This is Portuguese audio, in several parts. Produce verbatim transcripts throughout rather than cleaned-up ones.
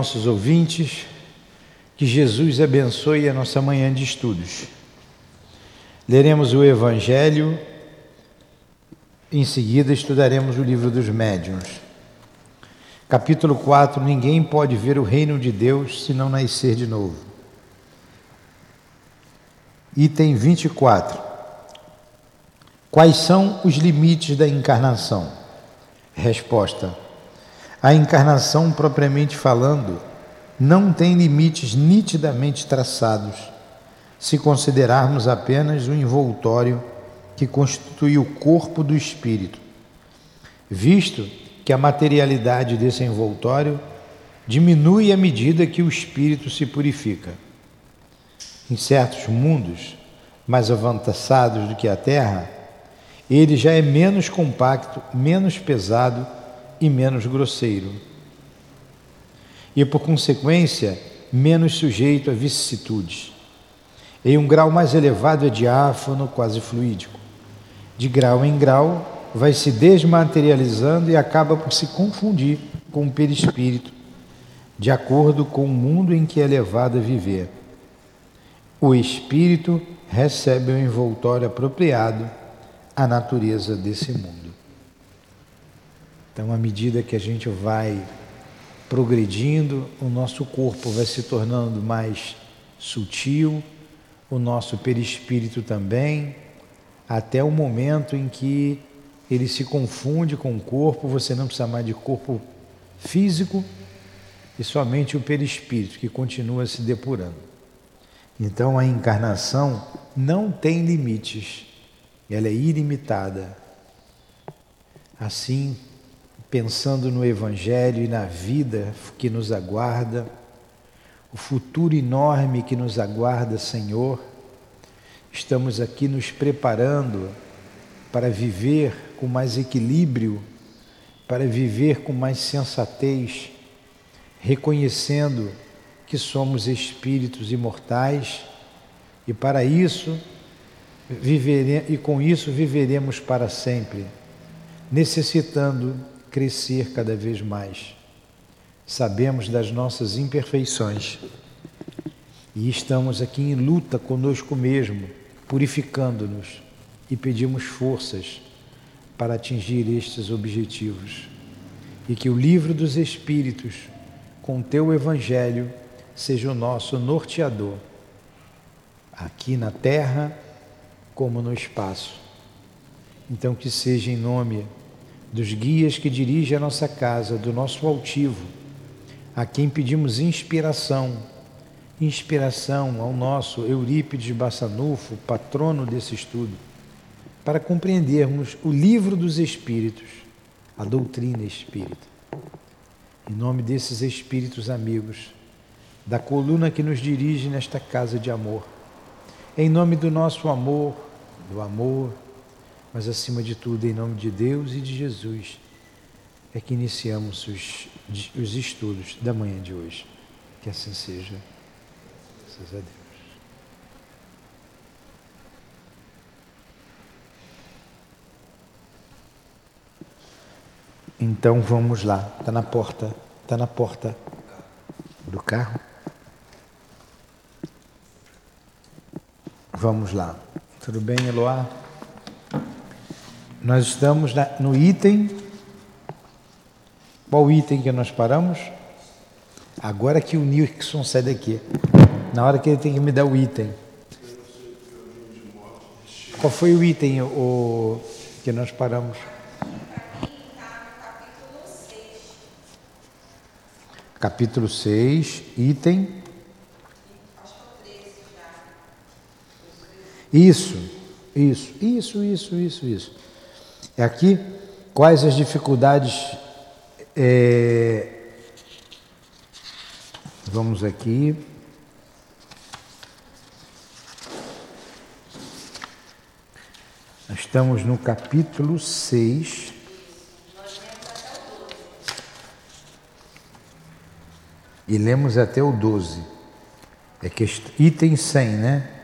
Nossos ouvintes, que Jesus abençoe a nossa manhã de estudos. Leremos o Evangelho, em seguida estudaremos o Livro dos Médiuns. Capítulo quatro, ninguém pode ver o reino de Deus se não nascer de novo. Item vinte e quatro. Quais são os limites da encarnação? Resposta. A encarnação, propriamente falando, não tem limites nitidamente traçados, se considerarmos apenas o envoltório que constitui o corpo do espírito, visto que a materialidade desse envoltório diminui à medida que o espírito se purifica. Em certos mundos mais avançados do que a Terra, ele já é menos compacto, menos pesado e menos grosseiro, e por consequência menos sujeito a vicissitudes. Em um grau mais elevado é diáfano, quase fluídico. De grau em grau vai se desmaterializando e acaba por se confundir com o perispírito, de acordo com o mundo em que é levado a viver. O espírito recebe o envoltório apropriado à natureza desse mundo. Então, à medida que a gente vai progredindo, o nosso corpo vai se tornando mais sutil, o nosso perispírito também, até o momento em que ele se confunde com o corpo. Você não precisa mais de corpo físico e somente o perispírito, que continua se depurando. Então, a encarnação não tem limites, ela é ilimitada. Assim, pensando no Evangelho e na vida que nos aguarda, o futuro enorme que nos aguarda, Senhor, estamos aqui nos preparando para viver com mais equilíbrio, para viver com mais sensatez, reconhecendo que somos espíritos imortais e para isso vivere- e com isso viveremos para sempre, necessitando crescer cada vez mais. Sabemos das nossas imperfeições e estamos aqui em luta conosco mesmo, purificando-nos, e pedimos forças para atingir estes objetivos, e que o Livro dos Espíritos, com teu Evangelho, seja o nosso norteador, aqui na Terra como no espaço. Então, que seja em nome dos guias que dirigem a nossa casa, do nosso altivo, a quem pedimos inspiração, inspiração ao nosso Eurípides Bassanufo, patrono desse estudo, para compreendermos o Livro dos Espíritos, a doutrina espírita. Em nome desses espíritos amigos, da coluna que nos dirige nesta casa de amor, em nome do nosso amor, do amor, mas, acima de tudo, em nome de Deus e de Jesus, é que iniciamos os, os estudos da manhã de hoje. Que assim seja. Graças a Deus. Então, vamos lá. Está na porta. Está na porta do carro. Vamos lá. Tudo bem, Eloá? Nós estamos na, no item, qual item que nós paramos? Agora que o Nixon sai daqui, na hora que ele tem que me dar o item. Qual foi o item o, que nós paramos? Capítulo seis, item... Acho que é o treze já. Isso, isso, isso, isso, isso, isso. É aqui, quais as dificuldades, é, vamos aqui, nós estamos no capítulo seis, e lemos até o doze, é que, item cem, né?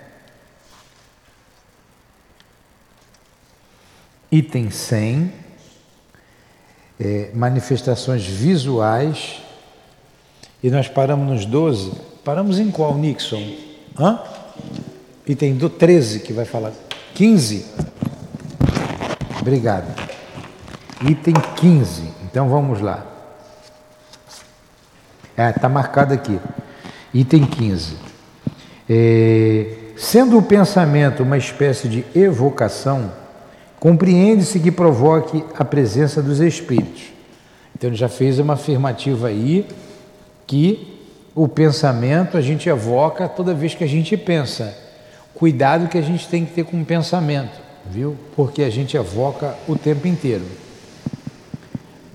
Item cem, é, manifestações visuais E nós paramos nos doze. Paramos em qual, Nixon? Hã? E tem do treze que vai falar. quinze? Obrigado. Item quinze. Então vamos lá. É, está marcado aqui. Item quinze. É, sendo o pensamento uma espécie de evocação, compreende-se que provoque a presença dos espíritos. Então ele já fez uma afirmativa aí que o pensamento a gente evoca toda vez que a gente pensa. Cuidado que a gente tem que ter com o pensamento, viu? Porque a gente evoca o tempo inteiro.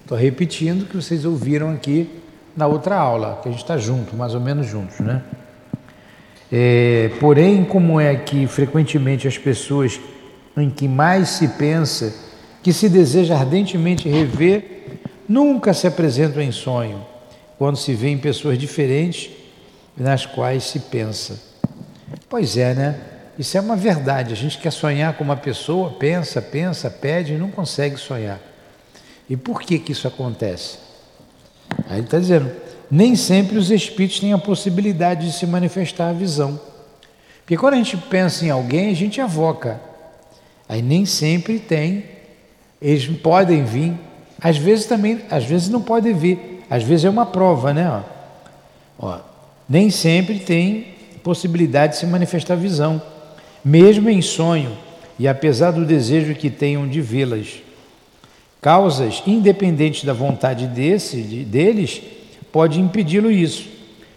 Estou repetindo o que vocês ouviram aqui na outra aula, que a gente está junto, mais ou menos juntos, né? É, porém, como é que frequentemente as pessoas em que mais se pensa, que se deseja ardentemente rever, nunca se apresentam em sonho, quando se vê em pessoas diferentes nas quais se pensa. Pois é, né? Isso é uma verdade. A gente quer sonhar com uma pessoa, pensa, pensa, pede e não consegue sonhar. E por que que isso acontece? Aí ele está dizendo, nem sempre os espíritos têm a possibilidade de se manifestar a visão. Porque quando a gente pensa em alguém, a gente evoca. Aí nem sempre tem, eles podem vir, às vezes também, às vezes não podem vir, às vezes é uma prova, né? Ó. Ó, nem sempre tem possibilidade de se manifestar a visão, mesmo em sonho, e apesar do desejo que tenham de vê-las. Causas independentes da vontade desse, de, deles, pode impedi-lo isso.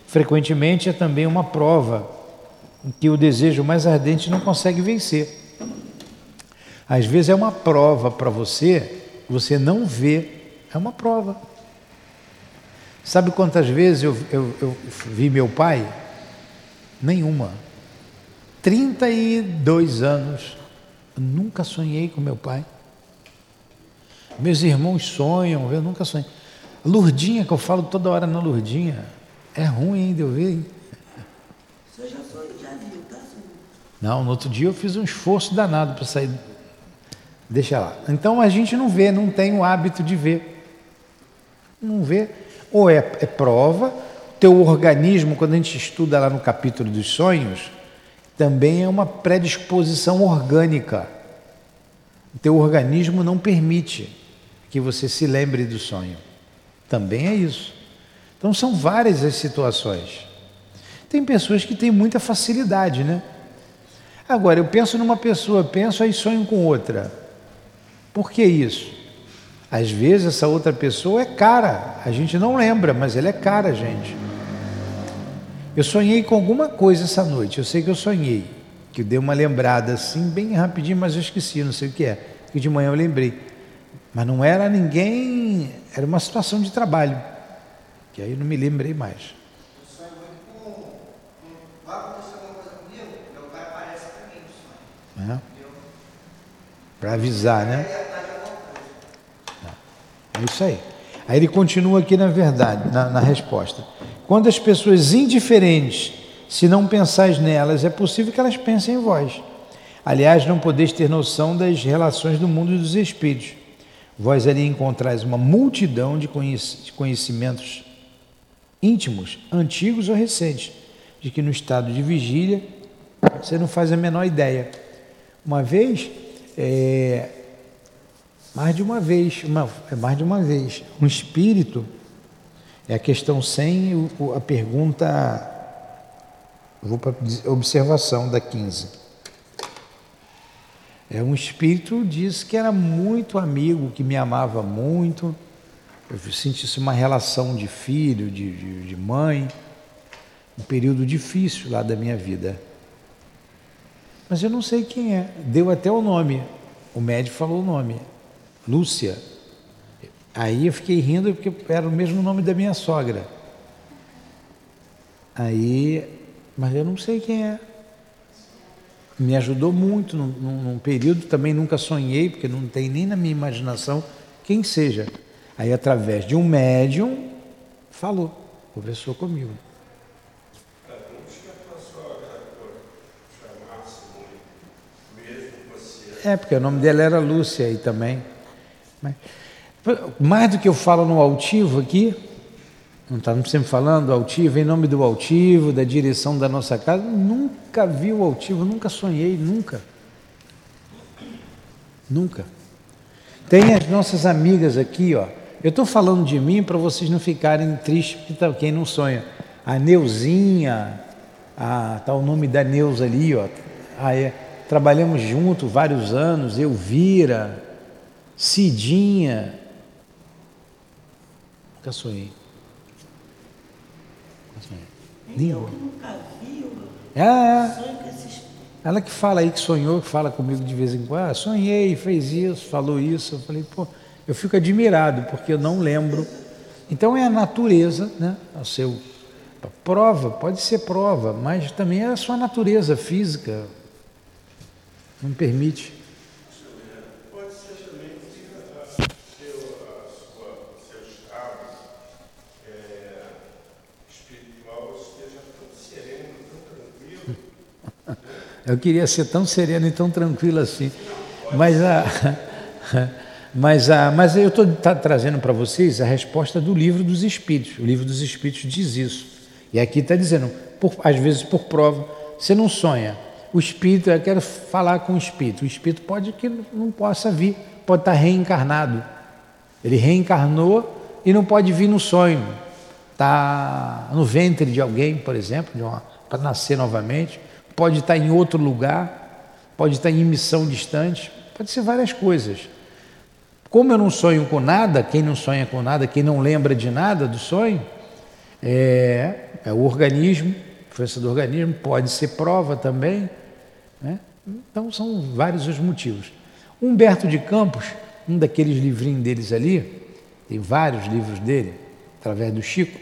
Frequentemente é também uma prova que o desejo mais ardente não consegue vencer. Às vezes é uma prova para você, você não vê, é uma prova. Sabe quantas vezes eu, eu, eu vi meu pai? Nenhuma. trinta e dois anos, eu nunca sonhei com meu pai. Meus irmãos sonham, eu nunca sonhei. Lurdinha, que eu falo toda hora na Lurdinha, é ruim ainda eu ver, hein? O senhor já sonhou, já viu, tá? Não, no outro dia eu fiz um esforço danado para sair... Deixa lá. Então a gente não vê, não tem o hábito de ver. Não vê. Ou é, é prova, teu organismo, quando a gente estuda lá no capítulo dos sonhos, também é uma predisposição orgânica. O teu organismo não permite que você se lembre do sonho. Também é isso. Então são várias as situações. Tem pessoas que têm muita facilidade, né? Agora, eu penso numa pessoa, penso aí sonho com outra. Por que isso? Às vezes essa outra pessoa é cara, a gente não lembra, mas ela é cara, gente. Eu sonhei com alguma coisa essa noite, eu sei que eu sonhei, que eu dei uma lembrada assim, bem rapidinho, mas eu esqueci, não sei o que é, que de manhã eu lembrei. Mas não era ninguém, era uma situação de trabalho, que aí eu não me lembrei mais. Eu sonhei com um barco que chegou coisa comigo, meu pai aparece para mim no sonho. Para avisar, né? É isso aí. Aí ele continua aqui na verdade, na, na resposta. Quando as pessoas indiferentes, se não pensais nelas, é possível que elas pensem em vós. Aliás, não podeis ter noção das relações do mundo e dos espíritos. Vós ali encontrais uma multidão de conhecimentos íntimos, antigos ou recentes, de que no estado de vigília você não faz a menor ideia. Uma vez, é... Mais de uma vez, uma, mais de uma vez, um espírito, é a questão cem, a pergunta, vou para a observação da quinze. É, um espírito disse que era muito amigo, que me amava muito, eu senti uma relação de filho, de, de, de mãe, um período difícil lá da minha vida. Mas eu não sei quem é, deu até o nome, o médico falou o nome. Lúcia. Aí eu fiquei rindo porque era o mesmo nome da minha sogra. Aí, mas eu não sei quem é. Me ajudou muito num, num período, também nunca sonhei, porque não tem nem na minha imaginação quem seja. Aí, através de um médium, falou, conversou comigo. É, porque o nome dela era Lúcia aí também. Mais do que eu falo no altivo aqui, Não estamos sempre falando Altivo, em nome do Altivo, da direção da nossa casa. Nunca vi o Altivo, nunca sonhei, nunca. Nunca. Tem as nossas amigas aqui, ó. Eu estou falando de mim para vocês não ficarem tristes, porque quem não sonha. A Neuzinha, a, tá o nome da Neuza ali, ó. Ah, é. Trabalhamos juntos vários anos, Elvira, Cidinha. Nunca sonhei. Nunca sonhei. Nenhum. Nunca vi o é. Sonho com esses... Ela que fala aí, que sonhou, que fala comigo de vez em quando. Ah, sonhei, fez isso, falou isso. Eu falei, pô, eu fico admirado, porque eu não lembro. Então é a natureza, né? O seu... Prova, pode ser prova, mas também é a sua natureza física. Não permite. Pode ser também que seu estado espiritual esteja tão sereno, tão tranquilo. Eu queria ser tão sereno e tão tranquilo assim. Mas, a, mas, a, mas eu estou tá, trazendo para vocês a resposta do Livro dos Espíritos. O Livro dos Espíritos diz isso. E aqui está dizendo, por, às vezes por prova, você não sonha. O espírito, eu quero falar com o espírito. O espírito pode que não possa vir, pode estar reencarnado. Ele reencarnou e não pode vir no sonho. Está no ventre de alguém, por exemplo, para nascer novamente. Pode estar em outro lugar, pode estar em missão distante. Pode ser várias coisas. Como eu não sonho com nada, quem não sonha com nada, quem não lembra de nada do sonho, é, é o organismo, a força do organismo, pode ser prova também, né? Então são vários os motivos. Humberto de Campos, um daqueles livrinhos deles ali, tem vários livros dele, através do Chico,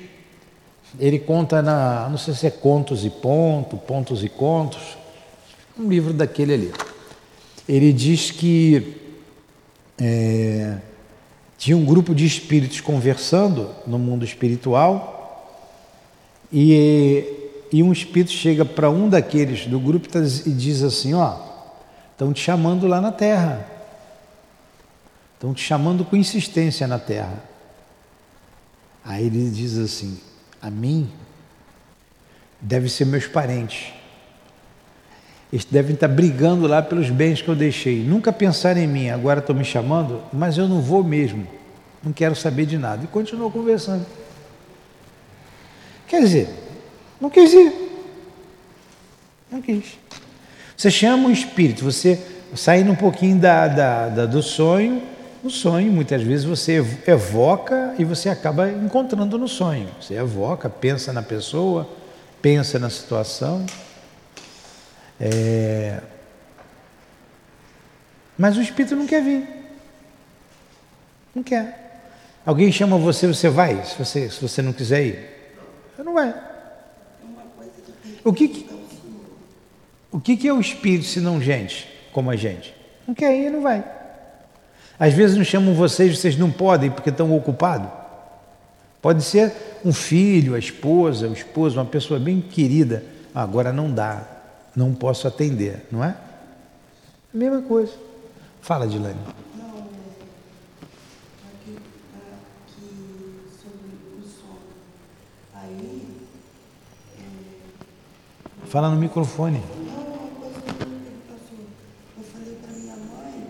ele conta, na, não sei se é Contos e Pontos, Pontos e Contos, um livro daquele ali. Ele diz que é, tinha um grupo de espíritos conversando no mundo espiritual. E, e um espírito chega para um daqueles do grupo e diz assim, ó, estão te chamando lá na terra, estão te chamando com insistência na terra. Aí ele diz assim, a mim devem ser meus parentes, eles devem estar brigando lá pelos bens que eu deixei, nunca pensaram em mim, agora estão me chamando, mas eu não vou mesmo, não quero saber de nada. E continuou conversando. Quer dizer, não quis ir, não quis. Você chama o espírito, você saindo um pouquinho da, da, da, do sonho, o sonho muitas vezes você evoca e você acaba encontrando no sonho. Você evoca, pensa na pessoa, pensa na situação. É... Mas o espírito não quer vir, não quer. Alguém chama você, você vai, se você, se você não quiser ir. Não é. O que que, o que que é o espírito se não gente, como a gente? Não quer ir, não vai. Às vezes não chamam vocês, vocês não podem porque estão ocupados. Pode ser um filho, a esposa, o esposo, uma pessoa bem querida. Agora não dá, não posso atender, não é? A mesma coisa. Fala, Dilane. Fala no microfone. Eu falei para minha mãe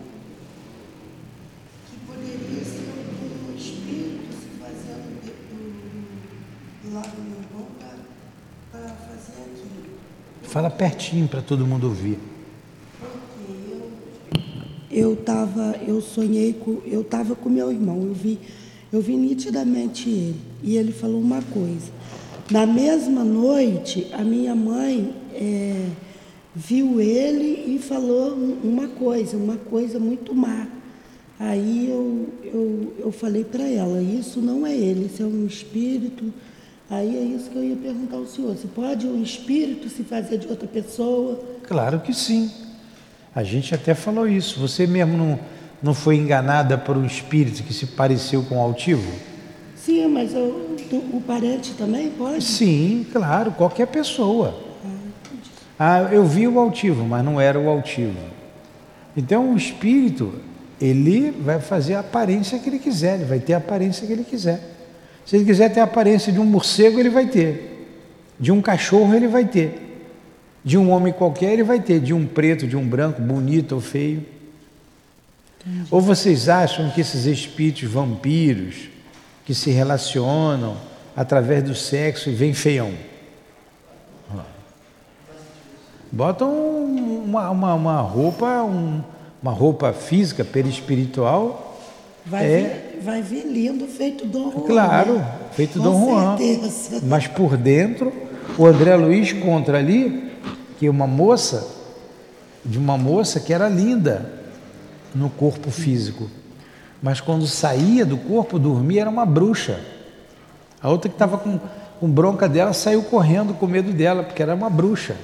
que poderia ser um espírito se fazendo lá no meu irmão para fazer aquilo. Fala pertinho para todo mundo ouvir. Eu estava, eu sonhei com, eu estava com meu irmão, eu vi, eu vi nitidamente ele e ele falou uma coisa. Na mesma noite, a minha mãe é, viu ele e falou uma coisa, uma coisa muito má. Aí eu, eu, eu falei para ela, isso não é ele, isso é um espírito. Aí é isso que eu ia perguntar ao senhor, se pode um espírito se fazer de outra pessoa? Claro que sim. A gente até falou isso. Você mesmo não, não foi enganada por um espírito que se pareceu com o Altivo? Sim, mas eu, o parente também pode? Sim, claro, qualquer pessoa. Ah, eu vi o Altivo, mas não era o Altivo. Então, o espírito, ele vai fazer a aparência que ele quiser, ele vai ter a aparência que ele quiser. Se ele quiser ter a aparência de um morcego, ele vai ter. De um cachorro, ele vai ter. De um homem qualquer, ele vai ter. De um preto, de um branco, bonito ou feio. Entendi. Ou vocês acham que esses espíritos vampiros que se relacionam através do sexo e vem feião? Botam uma, uma, uma roupa, um, uma roupa física, perispiritual. Vai, é, vir, vai vir lindo, feito Dom Juan. Claro, né? Feito Com Dom certeza. Juan. Mas por dentro, o André Luiz conta ali que uma moça, de uma moça que era linda no corpo físico, mas quando saía do corpo, dormia, era uma bruxa. A outra que estava com, com bronca dela saiu correndo com medo dela, porque era uma bruxa.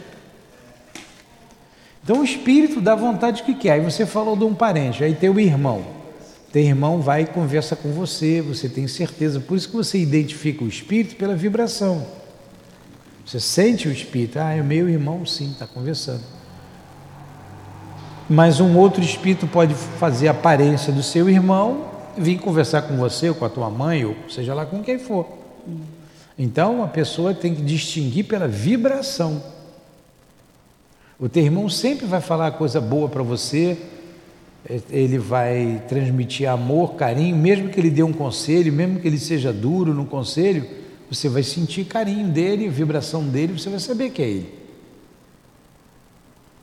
Então o espírito dá vontade que quer. Aí você falou de um parente, aí tem o irmão. Teu irmão vai e conversa com você, você tem certeza. Por isso que você identifica o espírito pela vibração. Você sente o espírito. Ah, é meu irmão, sim, está conversando. Mas um outro espírito pode fazer a aparência do seu irmão, vir conversar com você, ou com a tua mãe, ou seja lá com quem for. Então a pessoa tem que distinguir pela vibração. O teu irmão sempre vai falar coisa boa para você, ele vai transmitir amor, carinho, mesmo que ele dê um conselho, mesmo que ele seja duro no conselho, você vai sentir carinho dele, vibração dele, você vai saber que é ele.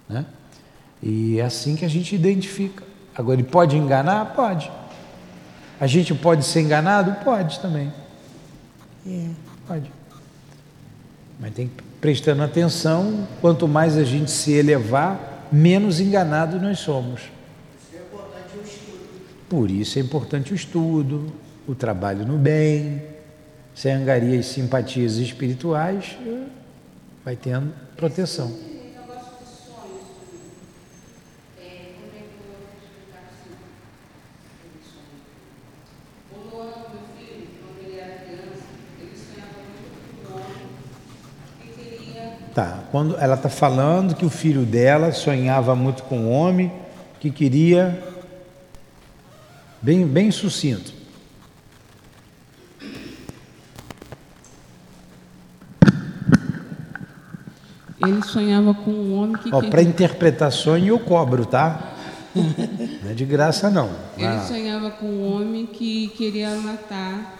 Né? E é assim que a gente identifica. Agora, ele pode enganar? Pode. A gente pode ser enganado? Pode também. É. Pode. Mas tem que... prestando atenção, quanto mais a gente se elevar, menos enganado nós somos. Por isso é importante o estudo, o trabalho no bem, se angaria as simpatias espirituais, vai tendo proteção. Tá, quando ela está falando que o filho dela sonhava muito com o homem, que queria, bem, bem sucinto. Ele sonhava com um homem que... Ó, queria... Para interpretar sonho eu cobro, tá? Não é de graça, não. Ele ah. sonhava com um homem que queria matar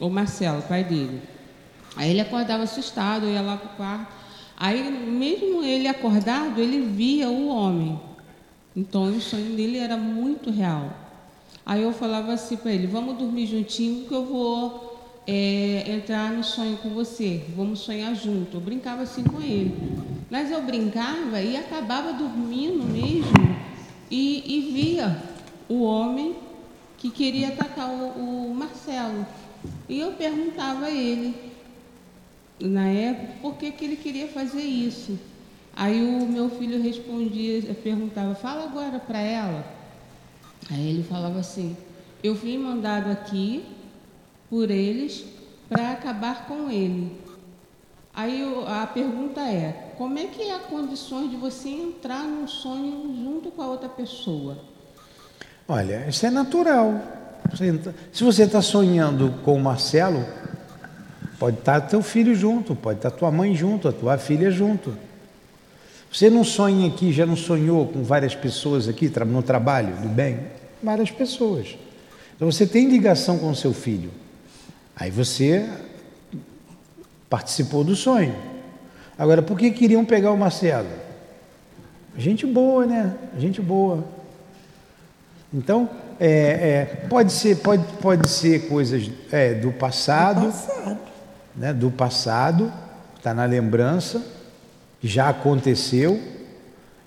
o Marcelo, pai dele. Aí ele acordava assustado, ia lá para o quarto. Aí, mesmo ele acordado, ele via o homem. Então, o sonho dele era muito real. Aí eu falava assim para ele, vamos dormir juntinho que eu vou é, entrar no sonho com você. Vamos sonhar junto. Eu brincava assim com ele. Mas eu brincava e acabava dormindo mesmo e, e via o homem que queria atacar o, o Marcelo. E eu perguntava a ele, na época, por que que ele queria fazer isso. Aí o meu filho respondia, perguntava, fala agora para ela. Aí ele falava assim, eu fui mandado aqui por eles para acabar com ele. Aí a pergunta é, como é que é a condição de você entrar num sonho junto com a outra pessoa? Olha, isso é natural. Se você está sonhando com o Marcelo, pode estar teu filho junto, pode estar tua mãe junto, a tua filha junto. Você não sonha aqui, já não sonhou com várias pessoas aqui no trabalho, do bem? Várias pessoas. Então você tem ligação com o seu filho. Aí você participou do sonho. Agora, por que queriam pegar o Marcelo? Gente boa, né? Gente boa. Então... É, é, pode ser, pode, pode ser coisas é, do passado, do passado, né, do passado, está na lembrança, já aconteceu,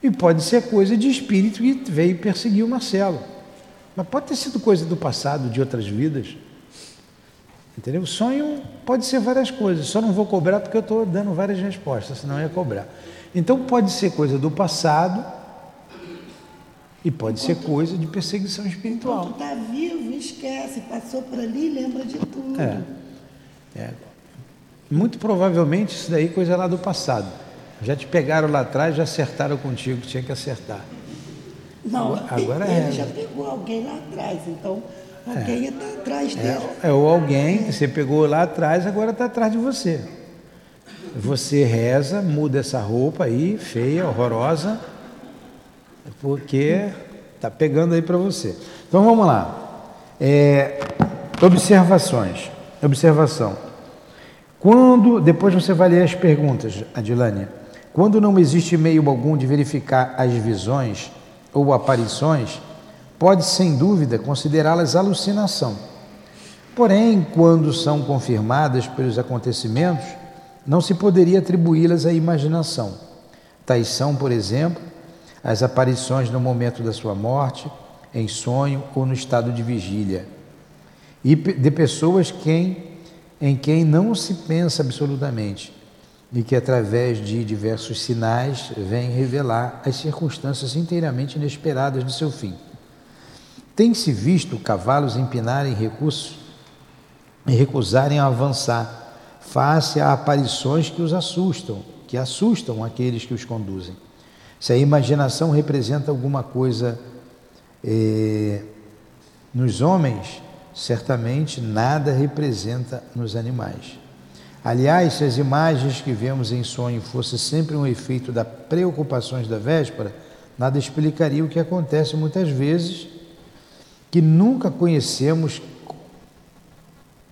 e pode ser coisa de espírito que veio perseguir o Marcelo. Mas pode ter sido coisa do passado, de outras vidas. Entendeu? O sonho pode ser várias coisas, só não vou cobrar porque eu estou dando várias respostas, senão eu ia cobrar. Então pode ser coisa do passado. E pode enquanto, ser coisa de perseguição espiritual. Enquanto está vivo, esquece, passou por ali e lembra de tudo. É, é. Muito provavelmente isso daí é coisa lá do passado. Já te pegaram lá atrás, já acertaram contigo, tinha que acertar. Não, agora, agora ele é. já pegou alguém lá atrás, então Alguém está é. atrás dela. É, é ou alguém que você pegou lá atrás, agora está atrás de você. Você reza, muda essa roupa aí, feia, horrorosa, porque está pegando aí para você. Então vamos lá. É, observações. Observação. Quando, depois você vai ler as perguntas, Adilane. Quando não existe meio algum de verificar as visões ou aparições, pode, sem dúvida, considerá-las alucinação. Porém, quando são confirmadas pelos acontecimentos, não se poderia atribuí-las à imaginação. Tais são, por exemplo, as aparições no momento da sua morte, em sonho ou no estado de vigília, e de pessoas quem, em quem não se pensa absolutamente, e que, através de diversos sinais, vêm revelar as circunstâncias inteiramente inesperadas de seu fim. Tem-se visto cavalos empinarem recursos e recusarem a avançar face a aparições que os assustam, que assustam aqueles que os conduzem. Se a imaginação representa alguma coisa eh, nos homens, certamente nada representa nos animais. Aliás, se as imagens que vemos em sonho fossem sempre um efeito das preocupações da véspera, nada explicaria o que acontece muitas vezes, que nunca conhecemos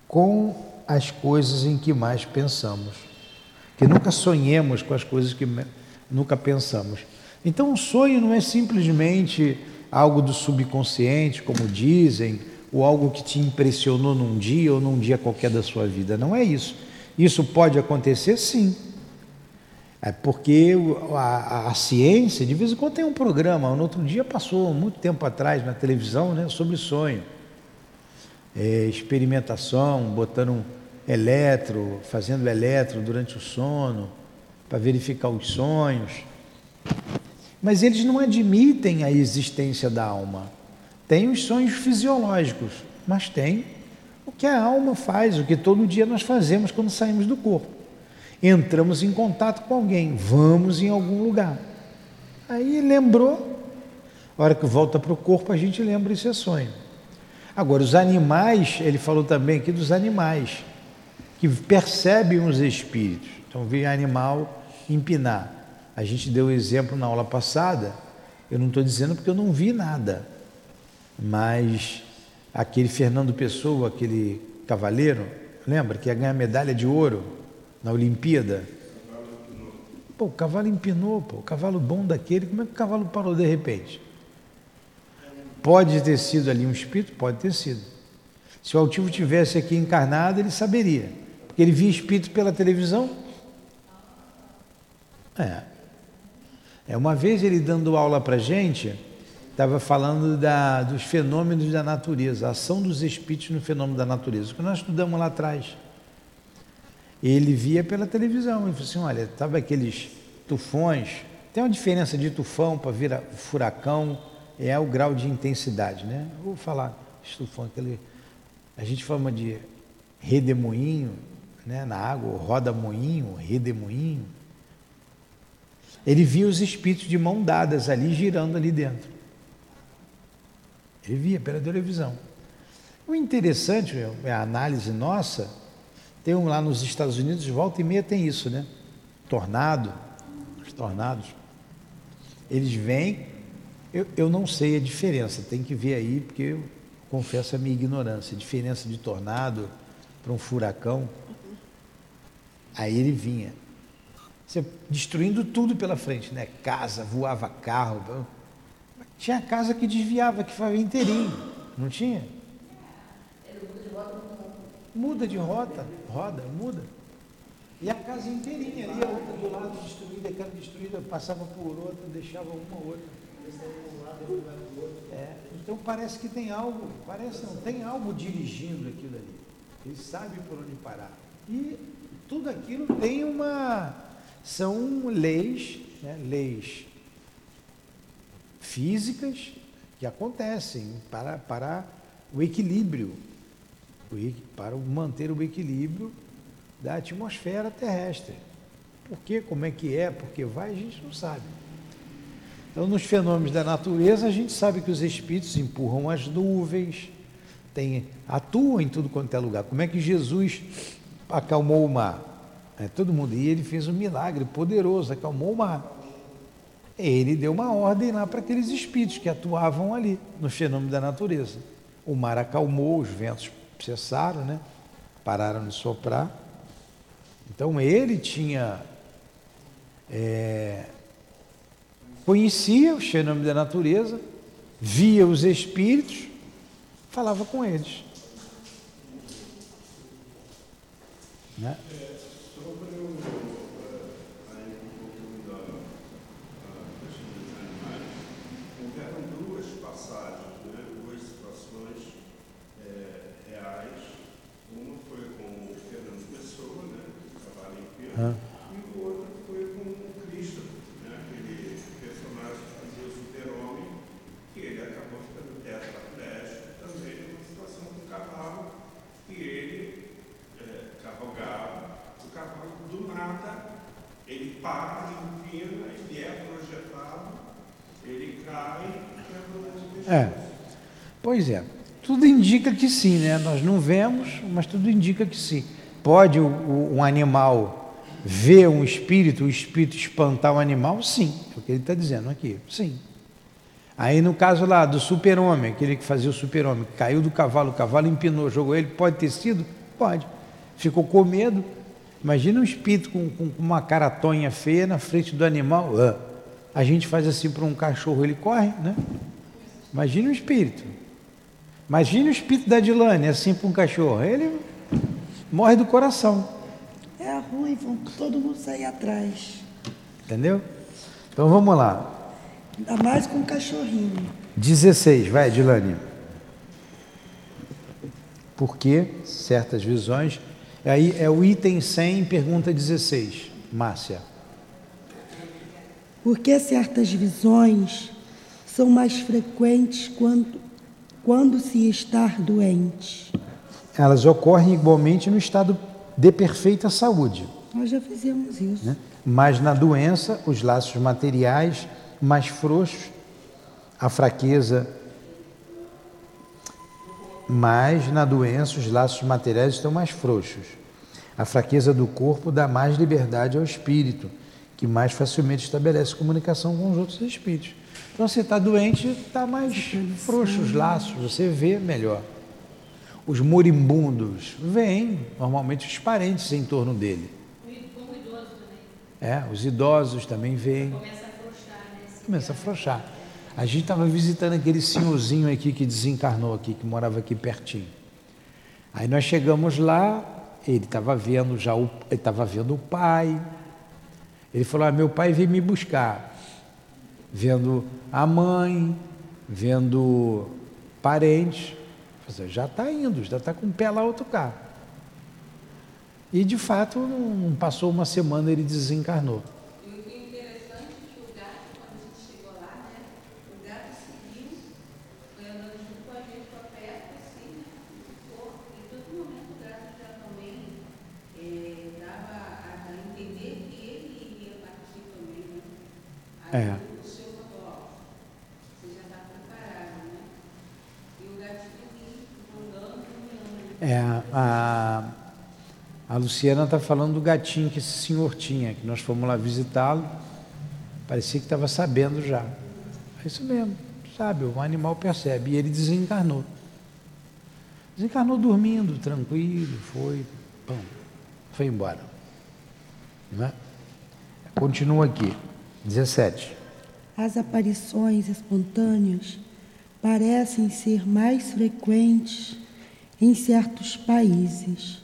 com as coisas em que mais pensamos, que nunca sonhemos com as coisas que nunca pensamos. Então, o sonho não é simplesmente algo do subconsciente, como dizem, ou algo que te impressionou num dia ou num dia qualquer da sua vida. Não é isso. Isso pode acontecer, sim. É porque a, a, a ciência, de vez em quando, tem um programa. No outro dia passou, muito tempo atrás, na televisão, né, sobre sonho. É, experimentação, botando um eletro, fazendo eletro durante o sono, para verificar os sonhos. Mas eles não admitem a existência da alma. Tem os sonhos fisiológicos, mas tem o que a alma faz, o que todo dia nós fazemos quando saímos do corpo. Entramos em contato com alguém, vamos em algum lugar. Aí lembrou, a hora que volta para o corpo a gente lembra, esse é sonho. Agora, os animais, ele falou também aqui dos animais, que percebem os espíritos. Então, vê animal empinar. A gente deu o exemplo na aula passada, eu não estou dizendo porque eu não vi nada, mas aquele Fernando Pessoa, aquele cavaleiro, lembra, que ia ganhar medalha de ouro na Olimpíada? Pô, o cavalo empinou, pô, o cavalo bom daquele, como é que o cavalo parou de repente? Pode ter sido ali um espírito? Pode ter sido. Se o Altivo tivesse aqui encarnado, ele saberia. Porque ele via espírito pela televisão? É. É uma vez ele dando aula para a gente, estava falando da, dos fenômenos da natureza, a ação dos espíritos no fenômeno da natureza, o que nós estudamos lá atrás. Ele via pela televisão. Ele falou assim, olha, estava aqueles tufões, tem uma diferença de tufão para virar furacão, é o grau de intensidade, né? Vou falar, estufão, aquele, a gente chama de redemoinho, né? Na água, roda-moinho, redemoinho. Ele via os espíritos de mão dadas ali, girando ali dentro. Ele via pela televisão. O interessante, a análise nossa, tem um lá nos Estados Unidos, volta e meia tem isso, né? Tornado, os tornados, eles vêm. Eu, eu não sei a diferença, tem que ver aí, porque eu confesso a minha ignorância. A diferença de tornado para um furacão, aí ele vinha. Você, destruindo tudo pela frente, né? Casa, voava carro. Tinha casa que desviava, que fazia inteirinho, não tinha? Muda de rota, roda, muda. E a casa inteirinha ali, a outra do lado destruída, aquela destruída, passava por outra, deixava uma outra. É, então parece que tem algo, parece não, tem algo dirigindo aquilo ali. Ele sabe por onde parar. E tudo aquilo tem uma, são leis, né, leis físicas que acontecem para, para o equilíbrio, para manter o equilíbrio da atmosfera terrestre. Por que, como é que é, por que vai, a gente não sabe. Então, nos fenômenos da natureza, a gente sabe que os espíritos empurram as nuvens, tem, atuam em tudo quanto é lugar. Como é que Jesus acalmou o mar? É, todo mundo, e ele fez um milagre poderoso, acalmou o mar. Ele deu uma ordem lá para aqueles espíritos que atuavam ali, no fenômeno da natureza. O mar acalmou, os ventos cessaram, né? Pararam de soprar. Então ele tinha... É, conhecia os fenômenos da natureza, via os espíritos, falava com eles. Né? E o outro foi com Cristo, né? Aquele personagem que fazia o super-homem, que ele acabou ficando tetraplégico, também numa situação com o cavalo, e ele é, cavalgava, o cavalo do nada, ele para, empina, ele é projetado, ele cai e quebra o... Pois é, tudo indica que sim, né? Nós não vemos, mas tudo indica que sim. Pode o, o, um animal... ver um espírito, o espírito espantar um animal, sim, é o que ele está dizendo aqui, sim. Aí no caso lá do super-homem, aquele que fazia o super-homem, caiu do cavalo, o cavalo empinou, jogou ele, pode ter sido? Pode. Ficou com medo. Imagina um espírito com, com uma caratonha feia na frente do animal. A gente faz assim para um cachorro, ele corre, né? Imagina um espírito. Imagina o espírito da Dilane, assim para um cachorro, ele morre do coração. É ruim, vão todo mundo sair atrás. Entendeu? Então vamos lá. Ainda mais com o cachorrinho. dezesseis, vai, Dilane. Por que certas visões? Aí é o item cem, pergunta dezesseis. Márcia. Por que certas visões são mais frequentes quando, quando se está doente? Elas ocorrem igualmente no estado de perfeita saúde. Nós já fizemos isso. Né? Mas na doença, os laços materiais mais frouxos, a fraqueza... Mas na doença, os laços materiais estão mais frouxos. A fraqueza do corpo dá mais liberdade ao espírito, que mais facilmente estabelece comunicação com os outros espíritos. Então, se está doente, está mais frouxo os laços, você vê melhor. Os moribundos vêm, normalmente os parentes em torno dele. Como o idoso também. É, os idosos também vêm. Começa a afrouxar, né? Começa a afrouxar. A gente estava visitando aquele senhorzinho aqui que desencarnou aqui, que morava aqui pertinho. Aí nós chegamos lá, ele estava vendo já o, ele estava vendo o pai. Ele falou: ah, meu pai veio me buscar. Vendo a mãe, vendo parentes. Já está indo, já está com o pé lá, outro carro. E, de fato, não passou uma semana, ele desencarnou. E o que é interessante é que o gato, quando a gente chegou lá, né, o gato seguiu, foi andando junto com a gente, para perto, assim, ficou. Em todo momento, o gato já também é, dava a entender que ele iria partir também. Né? Aí, é. É, a, a Luciana está falando do gatinho que esse senhor tinha, que nós fomos lá visitá-lo, parecia que estava sabendo já. É isso mesmo, sabe, o animal percebe, e ele desencarnou. Desencarnou dormindo, tranquilo, foi, bom, foi embora. Né? Continua aqui, dezessete. As aparições espontâneas parecem ser mais frequentes em certos países.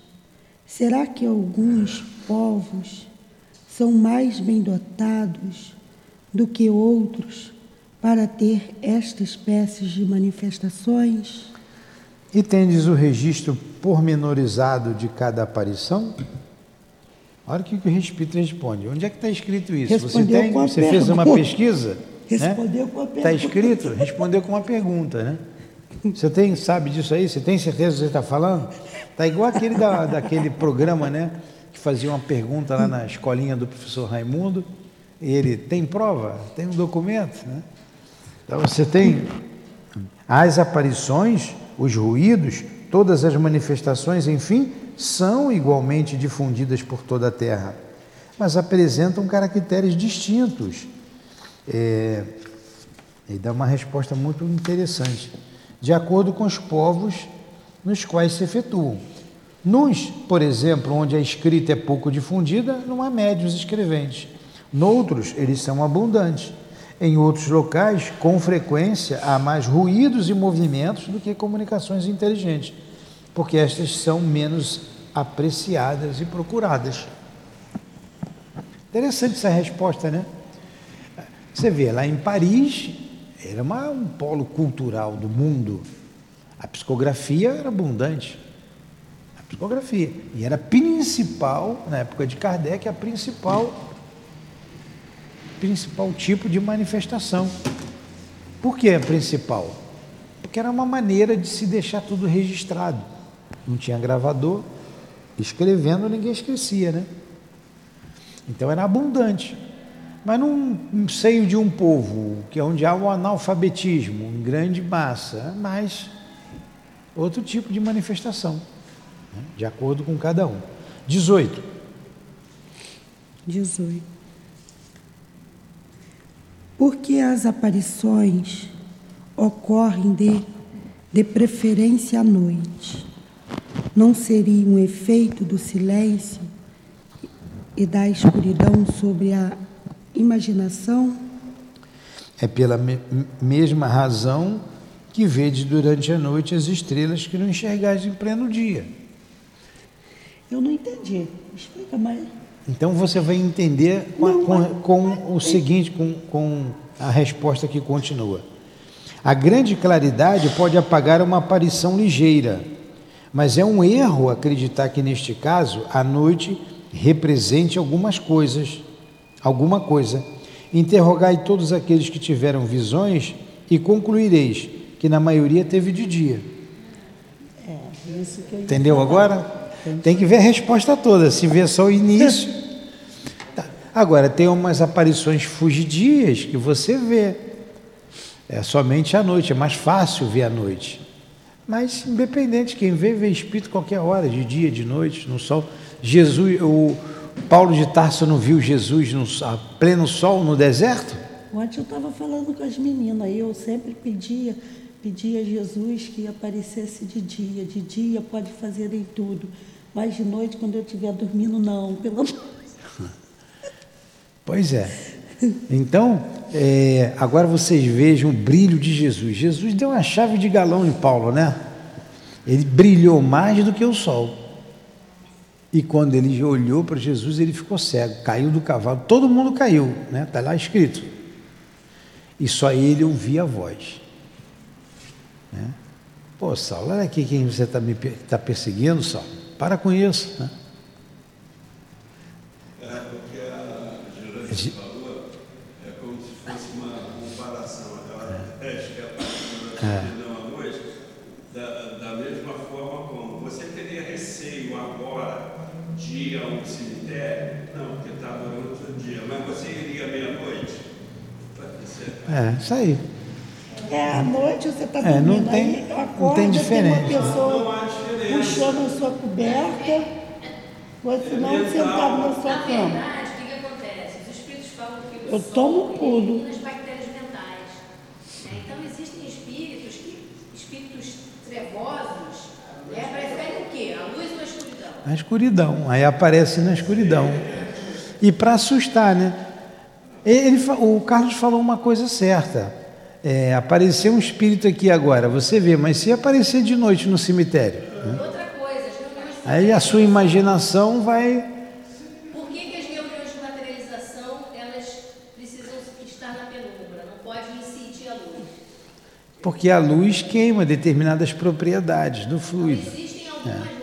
Será que alguns povos são mais bem dotados do que outros para ter esta espécie de manifestações? E tendes o registro pormenorizado de cada aparição? Olha o que o Espírito responde. Onde é que está escrito isso? Respondeu você tem, com a você pergunta. Fez uma pesquisa? Respondeu, né? Com a pergunta. Está escrito? Respondeu com uma pergunta, né? Você tem, sabe disso aí? Você tem certeza do que você está falando? Está igual aquele da, daquele programa, né? Que fazia uma pergunta lá na escolinha do professor Raimundo. E ele, tem prova? Tem um documento? Né? Então, você tem... As aparições os ruídos, todas as manifestações, enfim, são igualmente difundidas por toda a Terra, mas apresentam caracteres distintos. É, ele dá uma resposta muito interessante, de acordo com os povos nos quais se efetuam. Nos, por exemplo, onde a escrita é pouco difundida, não há médiuns escreventes. Noutros, eles são abundantes. Em outros locais, com frequência, há mais ruídos e movimentos do que comunicações inteligentes, porque estas são menos apreciadas e procuradas. Interessante essa resposta, né? Você vê, lá em Paris, era uma, um polo cultural do mundo. A psicografia era abundante. A psicografia. E era principal, na época de Kardec, a principal, principal tipo de manifestação. Por que a principal? Porque era uma maneira de se deixar tudo registrado. Não tinha gravador. Escrevendo, ninguém esquecia, né? Então era abundante. Mas num seio de um povo, que é onde há o analfabetismo em grande massa, mas outro tipo de manifestação, né? De acordo com cada um. dezoito. dezoito. Porque as aparições ocorrem de, de preferência à noite. Não seria um efeito do silêncio e da escuridão sobre a imaginação? É pela me- mesma razão que vede durante a noite as estrelas que não enxergais em pleno dia. Eu não entendi. Explica mais. Então você vai entender com, não, a, com, com mas... o seguinte, com, com a resposta que continua. A grande claridade pode apagar uma aparição ligeira, mas é um erro acreditar que, neste caso, a noite represente algumas coisas. Alguma coisa. Interrogai todos aqueles que tiveram visões e concluireis que na maioria teve de dia. É, isso que eu entendeu ia falar. Agora? Entendi. Tem que ver a resposta toda, se vê só o início. Tá. Agora, tem umas aparições fugidias que você vê. É somente à noite, é mais fácil ver à noite. Mas, independente, quem vê, vê espírito qualquer hora, de dia, de noite, no sol. Jesus, o Paulo de Tarso não viu Jesus no, a pleno sol no deserto? Ontem eu estava falando com as meninas, eu sempre pedia, pedia a Jesus que aparecesse de dia, de dia pode fazer em tudo, mas de noite quando eu estiver dormindo não, pelo amor. Pois é. Então, é, agora vocês vejam o brilho de Jesus. Jesus deu uma chave de galão em Paulo, né? Ele brilhou mais do que o sol. E quando ele olhou para Jesus, ele ficou cego, caiu do cavalo, todo mundo caiu, né? Está lá escrito. E só ele ouvia a voz. Né? Pô, Saulo, olha aqui quem você está me tá perseguindo, Saulo. Para com isso. Né? É porque a Gerância falou, é como se fosse uma comparação, aquela teste que apareceu na escuridão à noite, da, da mesma forma como você teria receio agora. Dia um cemitério, não, porque estava no outro dia, mas você iria meia-noite? É, isso aí. É, à noite você está dormindo, é, não tem, aí acorda, não tem, diferença. Tem uma pessoa puxando a sua coberta, você não é sentado na sua cama. Na verdade, o que acontece? Os espíritos falam que o Eu sol tomo elimina as bactérias mentais. Né? Então, existem espíritos, que, espíritos trevosos, né? Preferem o quê? A luz ou a escuridão? Na escuridão, aí aparece na escuridão. E para assustar, né? Ele, o Carlos falou uma coisa certa. É, apareceu um espírito aqui agora, você vê, mas se aparecer de noite no cemitério? Né? Outra coisa, as reuniões. Aí a sua imaginação vai. Por que, que as reuniões de materialização elas precisam estar na penumbra? Não pode incidir a luz? Porque a luz queima determinadas propriedades do fluido. Então, existem algumas.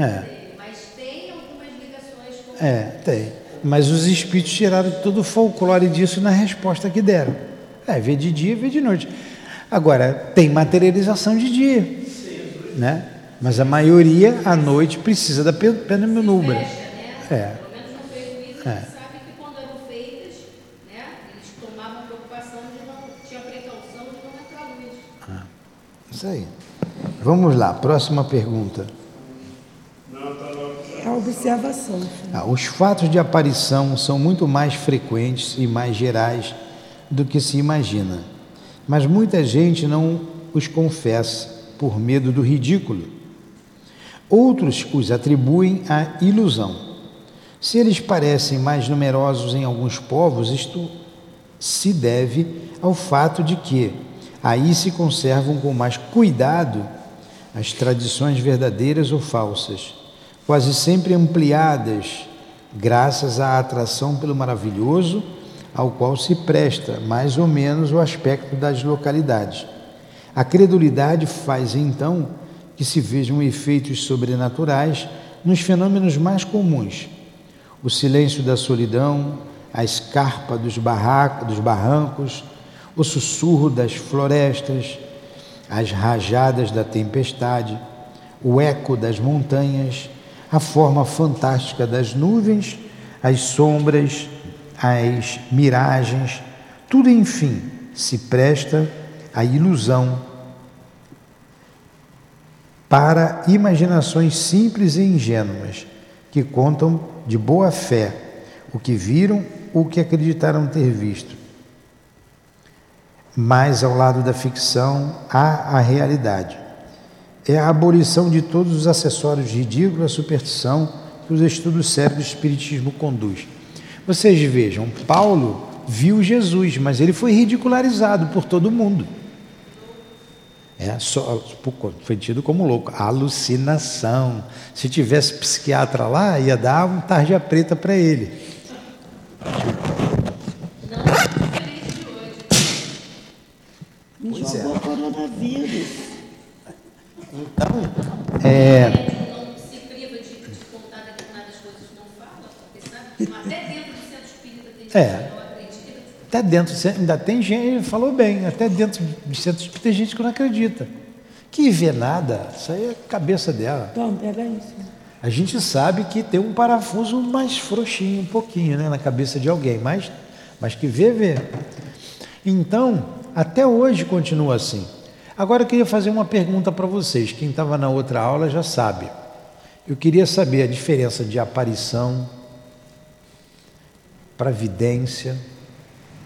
É. É. Mas tem algumas ligações com... É, tem. Mas os espíritos tiraram todo o folclore disso na resposta que deram. É, vê de dia, vê de noite. Agora, tem materialização de dia, né? Mas a maioria, à noite, precisa da penumbra. Né? É. Pelo menos no Frei Luiz, a gente sabe que quando eram feitas, né, eles tomavam preocupação de não... Tinha precaução de não entrar luz. Isso aí. Vamos lá, próxima pergunta. A observação. Ah, os fatos de aparição são muito mais frequentes e mais gerais do que se imagina, mas muita gente não os confessa por medo do ridículo. Outros os atribuem à ilusão. Se eles parecem mais numerosos em alguns povos, isto se deve ao fato de que aí se conservam com mais cuidado as tradições verdadeiras ou falsas, quase sempre ampliadas graças à atração pelo maravilhoso, ao qual se presta mais ou menos o aspecto das localidades. A credulidade faz então que se vejam efeitos sobrenaturais nos fenômenos mais comuns. O silêncio da solidão, a escarpa dos, barraco, dos barrancos, o sussurro das florestas, as rajadas da tempestade, o eco das montanhas, a forma fantástica das nuvens, as sombras, as miragens, tudo, enfim, se presta à ilusão para imaginações simples e ingênuas, que contam de boa fé o que viram ou o que acreditaram ter visto. Mas ao lado da ficção há a realidade. É a abolição de todos os acessórios ridículos à superstição que os estudos sérios do Espiritismo conduzem. Vocês vejam, Paulo viu Jesus, mas ele foi ridicularizado por todo mundo. É, só, foi tido como louco, alucinação. Se tivesse psiquiatra lá, ia dar uma tarja preta para ele. Pois é. Então, é... não se priva de, de contar determinadas coisas que não fala, porque sabe? Até dentro do centro espírita tem gente que não acredita. Até dentro do centro, ainda tem gente, ele falou bem, até dentro do centro espírita tem gente que não acredita. Que vê nada, isso aí é a cabeça dela. Então, pega isso. A gente sabe que tem um parafuso mais frouxinho, um pouquinho, né, na cabeça de alguém, mas, mas que vê, vê. Então, até hoje continua assim. Agora eu queria fazer uma pergunta para vocês. Quem estava na outra aula já sabe. Eu queria saber a diferença de aparição para vidência,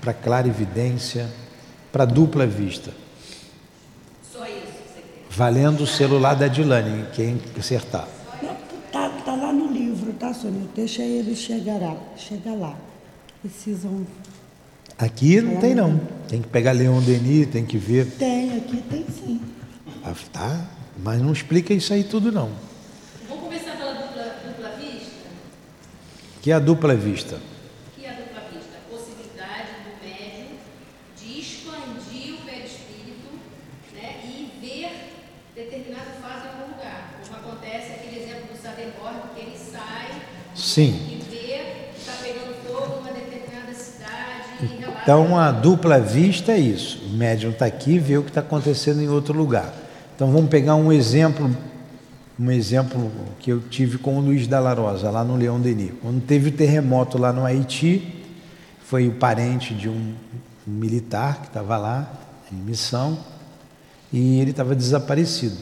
para clarividência, para dupla vista. Só isso que você quer. Valendo o celular da Dilane, quem acertar. Está tá lá no livro, tá, Sonia? Deixa ele chegar lá. Chega lá. Precisam... Aqui não tem, não. Tem que pegar Leon Denis, tem que ver. Tem, aqui tem sim. Ah, tá, mas não explica isso aí tudo, não. Vamos começar pela dupla, dupla vista? Que é a dupla vista? Que é a dupla vista? A possibilidade do médium de expandir o perispírito, né, e ver determinado fato em algum lugar. Como acontece aquele exemplo do Saderborg, que ele sai... Sim. Então, a dupla vista é isso. O médium está aqui e vê o que está acontecendo em outro lugar. Então, vamos pegar um exemplo, um exemplo que eu tive com o Luiz da Larosa, lá no Leon Denis. Quando teve o terremoto lá no Haiti, foi o parente de um militar que estava lá, em missão, e ele estava desaparecido.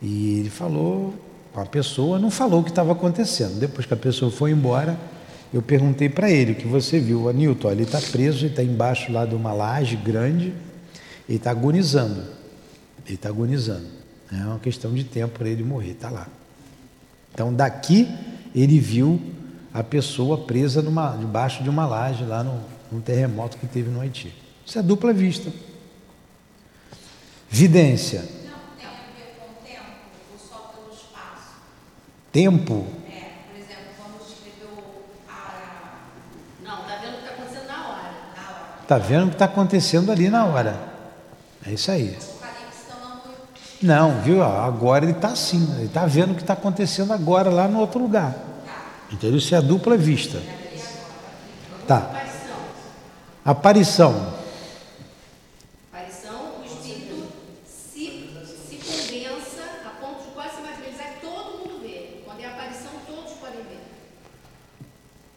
E ele falou com a pessoa, não falou o que estava acontecendo. Depois que a pessoa foi embora... Eu perguntei para ele, o que você viu? Nilton, ele está preso, ele está embaixo lá de uma laje grande, ele está agonizando, ele está agonizando. É uma questão de tempo para ele morrer, está lá. Então, daqui, ele viu a pessoa presa numa, debaixo de uma laje, lá no, no terremoto que teve no Haiti. Isso é dupla vista. Vidência. Não, tempo, com o tempo, ou só pelo espaço? Tempo? Está vendo o que está acontecendo ali na hora. É isso aí. Não, viu? Agora ele está assim. Ele está vendo o que está acontecendo agora lá no outro lugar. Entendeu? Isso é a dupla vista. Tá. Aparição. Aparição, o espírito se, se condensa a ponto de quase se materializar que todo mundo vê. Quando é aparição, todos podem ver.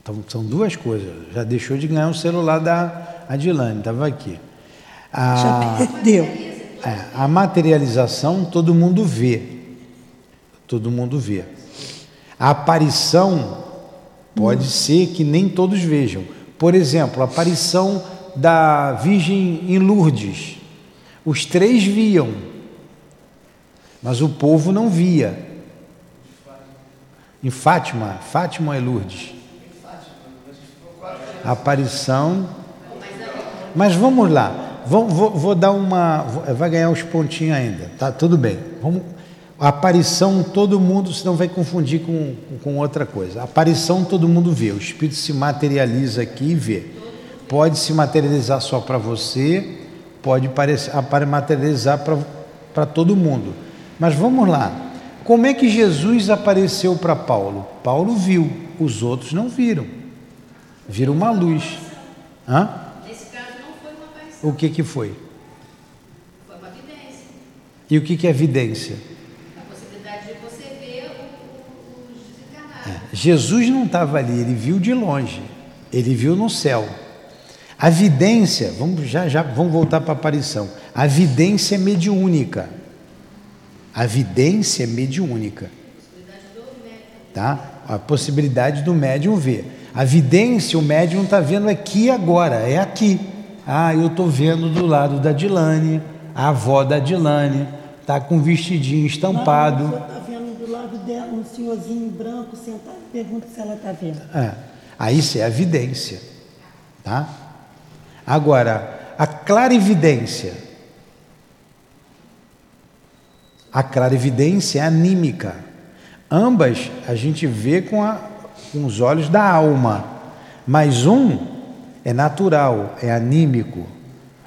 Então, são duas coisas. Já deixou de ganhar um celular da... Adilane, estava aqui. Ah, já perdeu. a materialização todo mundo vê, todo mundo vê. A aparição pode hum. ser que nem todos vejam. Por exemplo, a aparição da Virgem em Lourdes, os três viam, mas o povo não via. Em Fátima, Fátima é Lourdes. A aparição. Mas vamos lá, vou, vou, vou dar uma, vai ganhar uns pontinhos ainda, tá? Tudo bem. Vamos. A aparição todo mundo, senão vai confundir com, com outra coisa. A aparição todo mundo vê, o espírito se materializa aqui e vê. Pode se materializar só para você, pode parecer, materializar para todo mundo. Mas vamos lá, como é que Jesus apareceu para Paulo? Paulo viu, os outros não viram, viram uma luz. Hã? Nesse caso não foi uma aparição. O que que foi? Foi uma vidência. E o que que é vidência? Jesus não estava ali, ele viu de longe, ele viu no céu. A vidência, vamos, já, já, vamos voltar para a aparição, a vidência é mediúnica, a vidência é mediúnica, tá? A possibilidade do médium ver. A vidência, o médium está vendo aqui agora, é aqui. Ah, eu estou vendo do lado da Dilane, a avó da Dilane, está com um vestidinho estampado. Dela, um senhorzinho branco sentado e pergunta se ela está vendo. É, aí isso é a vidência, tá? Agora, a clarividência. A clarividência é anímica. Ambas a gente vê com, a, com os olhos da alma, mas um é natural, é anímico.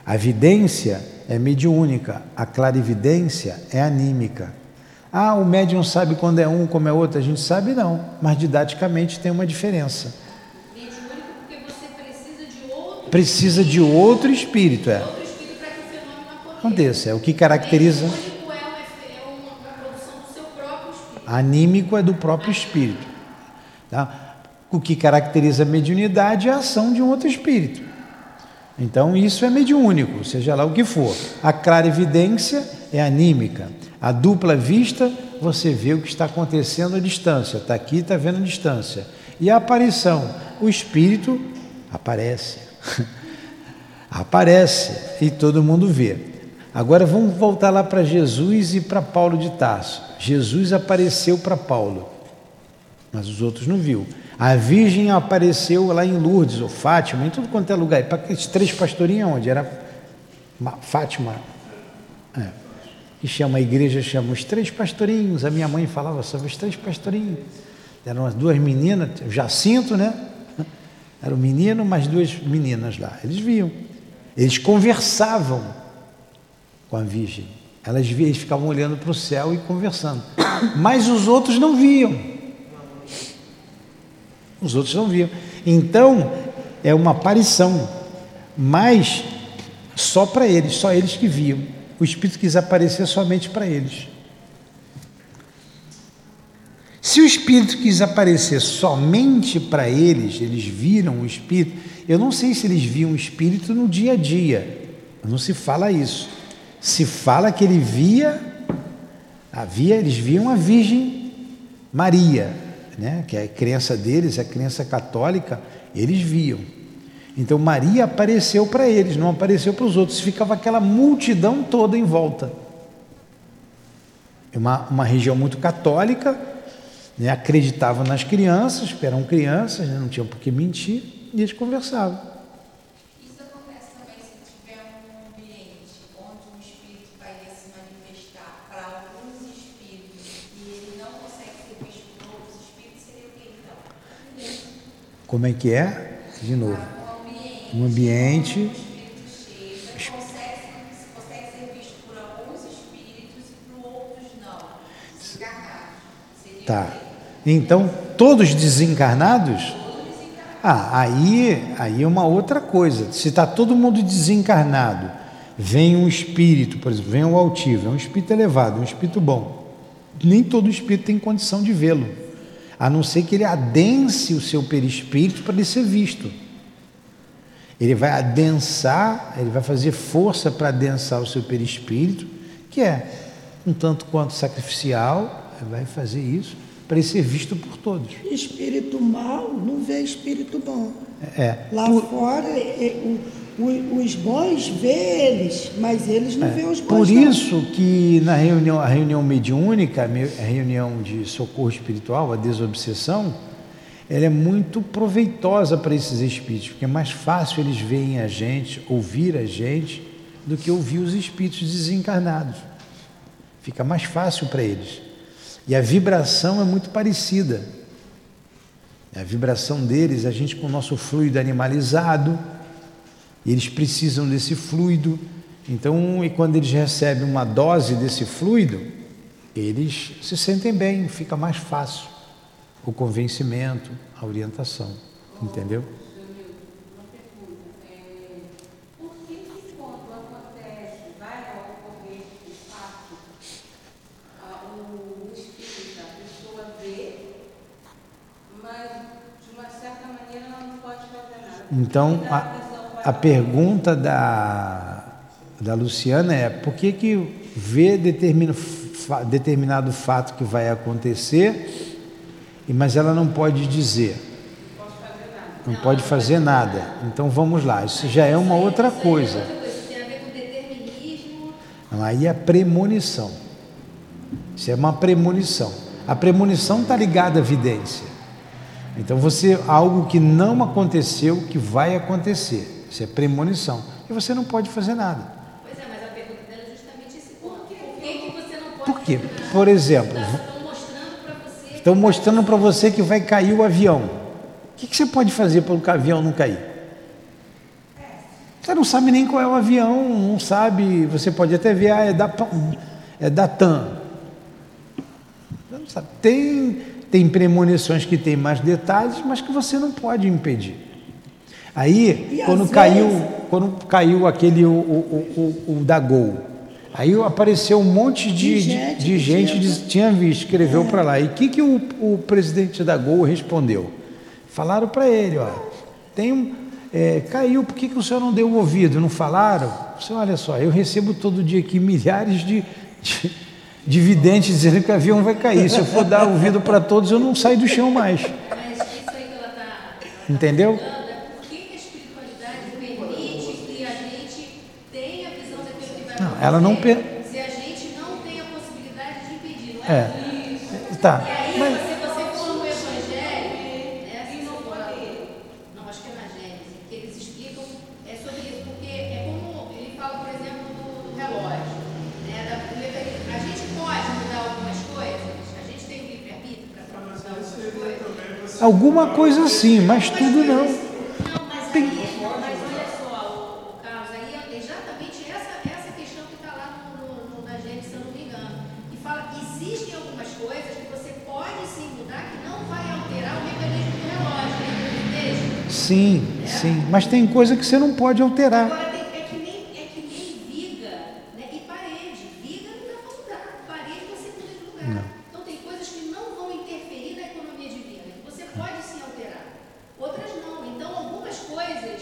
A vidência é mediúnica, a clarividência é anímica. Ah, o médium sabe quando é um, como é outro, a gente sabe não, mas didaticamente tem uma diferença. Mediúnico porque você precisa de outro Precisa espírito. de outro espírito, é. Outro espírito para que o fenômeno aconteça. É o que caracteriza. Mediúnico é uma produção do seu próprio espírito. Anímico é do próprio espírito. Tá? O que caracteriza a mediunidade é a ação de um outro espírito. Então isso é mediúnico, seja lá o que for. A clarividência é anímica. A dupla vista, você vê o que está acontecendo à distância. Está aqui, está vendo a distância. E a aparição, o espírito aparece. Aparece e todo mundo vê. Agora vamos voltar lá para Jesus e para Paulo de Tarso. Jesus apareceu para Paulo, mas os outros não viu. A Virgem apareceu lá em Lourdes, ou Fátima, em tudo quanto é lugar. E para aqueles três pastorinhos, onde era Fátima... É. Que chama a igreja, chama os três pastorinhos. A minha mãe falava sobre os três pastorinhos. Eram as duas meninas, Jacinto, né? Era um menino, mas duas meninas lá. Eles viam. Eles conversavam com a Virgem. Elas viam, eles ficavam olhando para o céu e conversando. Mas os outros não viam. Os outros não viam. Então, é uma aparição. Mas só para eles, só eles que viam. O Espírito quis aparecer somente para eles. Se o Espírito quis aparecer somente para eles, eles viram o Espírito. Eu não sei se eles viam o Espírito no dia a dia. Não se fala isso. Se fala que ele via, havia, eles viam a Virgem Maria, né? Que é a crença deles, a crença católica, eles viam. Então Maria apareceu para eles, não apareceu para os outros, ficava aquela multidão toda em volta. É uma, uma região muito católica, né? Acreditavam nas crianças, eram crianças, né? Não tinham por que mentir, e eles conversavam. Isso acontece também se tiver um ambiente onde um espírito vai se manifestar para alguns espíritos e ele não consegue ser visto por outros espíritos, seria o que então? Como é que é? De novo. Um ambiente, se consegue ser visto por alguns espíritos e por outros não, desencarnados. Tá, então todos desencarnados? Ah, aí, aí é uma outra coisa. Se está todo mundo desencarnado, vem um espírito, por exemplo, vem o altivo, é um espírito elevado, um espírito bom, nem todo espírito tem condição de vê-lo, a não ser que ele adense o seu perispírito para ele ser visto. Ele vai adensar, ele vai fazer força para adensar o seu perispírito, que é um tanto quanto sacrificial, ele vai fazer isso para ele ser visto por todos. Espírito mau não vê espírito bom. É. Lá por... fora, o, o, os bons vê eles, mas eles não é. vê os bons. Por isso não. que na reunião, a reunião mediúnica, a reunião de socorro espiritual, a desobsessão, ela é muito proveitosa para esses espíritos, porque é mais fácil eles verem a gente, ouvir a gente, do que ouvir os espíritos desencarnados. Fica mais fácil para eles. E a vibração é muito parecida. A vibração deles, a gente com o nosso fluido animalizado, eles precisam desse fluido. Então, e quando eles recebem uma dose desse fluido, eles se sentem bem, fica mais fácil o convencimento, a orientação, entendeu? Uma pergunta, é, por que que quando acontece, vai ocorrer o fato, o espírito, a pessoa vê, mas de uma certa maneira ela não pode fazer nada? Então, a, a pergunta da, da Luciana é, por que que vê determino, fa, determinado fato que vai acontecer, mas ela não pode dizer, não pode fazer nada. Então vamos lá, isso já é uma outra coisa. Aí é a premonição. Isso é uma premonição. A premonição está ligada à vidência. Então você, algo que não aconteceu, que vai acontecer, isso é premonição. E você não pode fazer nada. Pois é, mas a pergunta dela é justamente esse porquê. Por que você não pode? Por quê? Por exemplo. Estão mostrando para você que vai cair o avião. O que, que você pode fazer para o avião não cair? Você não sabe nem qual é o avião, não sabe. Você pode até ver, ah, é da, é da T A M. Você não sabe. Tem, tem premonições que tem mais detalhes, mas que você não pode impedir. Aí, quando caiu, quando caiu aquele, o, o, o, o da Gol. Aí apareceu um monte de, de gente, de, de gente de, tinha visto, escreveu é. para lá. E que que o que o presidente da Gol respondeu? Falaram para ele, ó, tem um, é, caiu, por que que o senhor não deu ouvido? Não falaram? O senhor, olha só, eu recebo todo dia aqui milhares de, de, de videntes dizendo que o avião vai cair. Se eu for dar ouvido para todos, eu não saio do chão mais. Mas isso aí que ela está... Entendeu? Não, ela não per... Se a gente não tem a possibilidade de impedir, não é, é. isso. Tá. E aí, mas... se você for no Evangelho, é assim, não pode. Não, acho que é na Gênesis, que eles explicam é sobre isso, porque é como ele fala, por exemplo, do relógio. Né? Da... A gente pode mudar algumas coisas, a gente tem livre-arbítrio para mudar algumas coisas. Alguma coisa sim, mas tudo não. Sim, sim, mas tem coisa que você não pode alterar. Agora, é que nem, é que nem viga, né? E parede. Viga não dá para mudar, parede você muda de lugar. Não. Então tem coisas que não vão interferir na economia de viga. Você pode sim alterar, outras não. Então algumas coisas,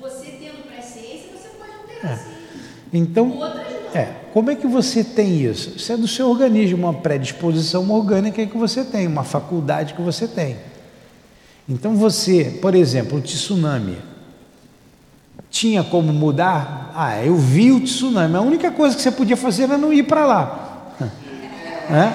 você tendo presciência, você pode alterar é. sim. Então, outras não. É, como é que você tem isso? Isso é do seu organismo, uma predisposição orgânica que você tem, uma faculdade que você tem. Então você, por exemplo, o tsunami, tinha como mudar? Ah, eu vi o tsunami, a única coisa que você podia fazer era não ir para lá. É?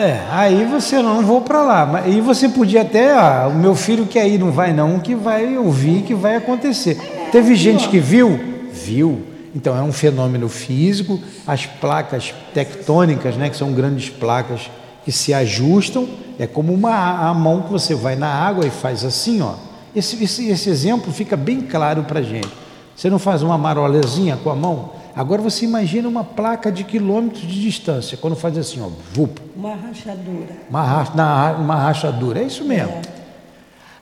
É, aí você não, não vou para lá. E você podia até, ah, o meu filho quer ir, não vai não, que vai ouvir, que vai acontecer. Teve gente que viu? Viu. Então é um fenômeno físico, as placas tectônicas, né, que são grandes placas que se ajustam, é como uma a mão que você vai na água e faz assim, ó. Esse, esse, esse exemplo fica bem claro para a gente. Você não faz uma marolazinha com a mão? Agora você imagina uma placa de quilômetros de distância, quando faz assim, ó, vup. Uma rachadura. Uma, racha, na, uma rachadura, é isso mesmo. É.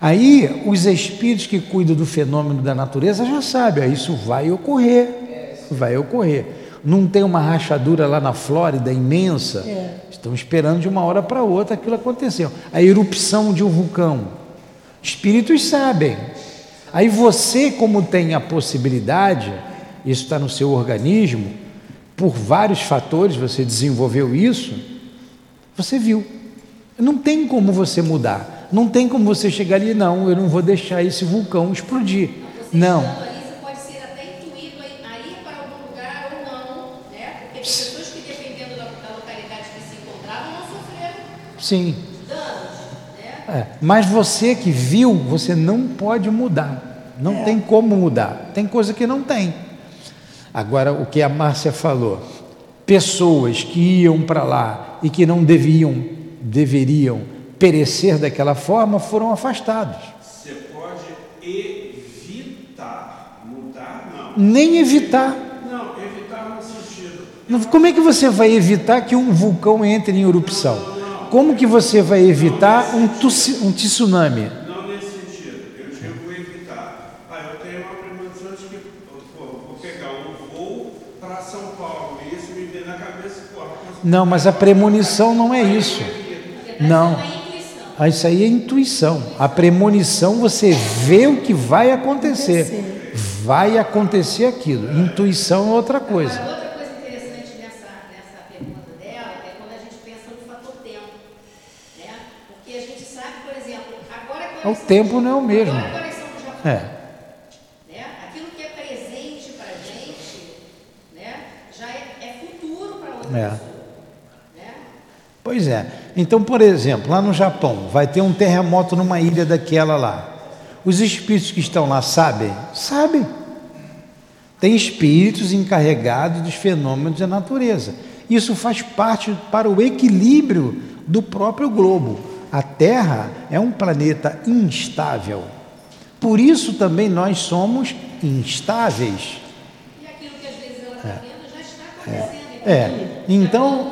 Aí, os espíritos que cuidam do fenômeno da natureza já sabem, ó, isso vai ocorrer, vai ocorrer. Não tem uma rachadura lá na Flórida imensa? É. Estão esperando de uma hora para outra aquilo aconteceu. A erupção de um vulcão. Espíritos sabem. Aí você, como tem a possibilidade, isso está no seu organismo, por vários fatores você desenvolveu isso, você viu. Não tem como você mudar, não tem como você chegar ali, não, eu não vou deixar esse vulcão explodir. Você não. Ali, você pode ser até intuído a ir para algum lugar ou não, né? Porque tem pessoas que, dependendo da, da localidade que se encontravam, não sofreram. Sim. É, mas você que viu, você não pode mudar, não é. Tem como mudar, tem coisa que não tem. Agora, o que a Márcia falou, pessoas que iam para lá e que não deviam, deveriam perecer daquela forma, foram afastados. Você pode evitar, mudar não. Nem evitar. Não, evitar não sentido. Como é que você vai evitar que um vulcão entre em erupção? Como que você vai evitar um, tuci, um tsunami? Não nesse sentido. Eu digo evitar. Ah, eu tenho uma premonição de que pô, vou pegar um voo para São Paulo e isso me vem na cabeça. Pô, não, mas a premonição não é isso. Não. Isso aí é intuição. A premonição você vê o que vai acontecer. Vai acontecer aquilo. Intuição é outra coisa. O tempo não é o mesmo. É. Né? Aquilo que é presente para a gente, né? Já é, é futuro para outra é. Pessoa. Né? Pois é. Então, por exemplo, lá no Japão, vai ter um terremoto numa ilha daquela lá. Os espíritos que estão lá sabem? Sabem. Tem espíritos encarregados dos fenômenos da natureza. Isso faz parte para o equilíbrio do próprio globo. A Terra é um planeta instável. Por isso também nós somos instáveis. E aquilo que às vezes ela está vendo já está acontecendo. É. é. Então,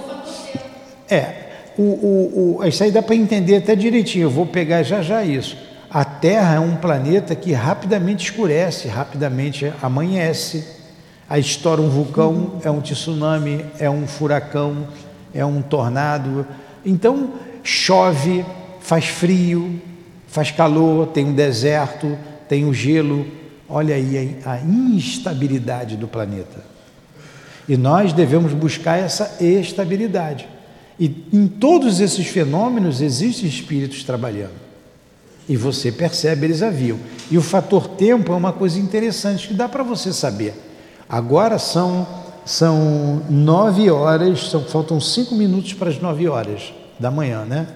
é, o, o, o, isso aí dá para entender até direitinho. Eu vou pegar já já isso. A Terra é um planeta que rapidamente escurece, rapidamente amanhece. Aí estoura um vulcão, é um tsunami, é um furacão, é um tornado. Então, chove, faz frio, faz calor, tem um deserto, tem um gelo. Olha aí a instabilidade do planeta. E nós devemos buscar essa estabilidade. E em todos esses fenômenos existem espíritos trabalhando. E você percebe, eles haviam. E o fator tempo é uma coisa interessante que dá para você saber. Agora são, são nove horas, são, faltam cinco minutos para as nove horas. Da manhã, né?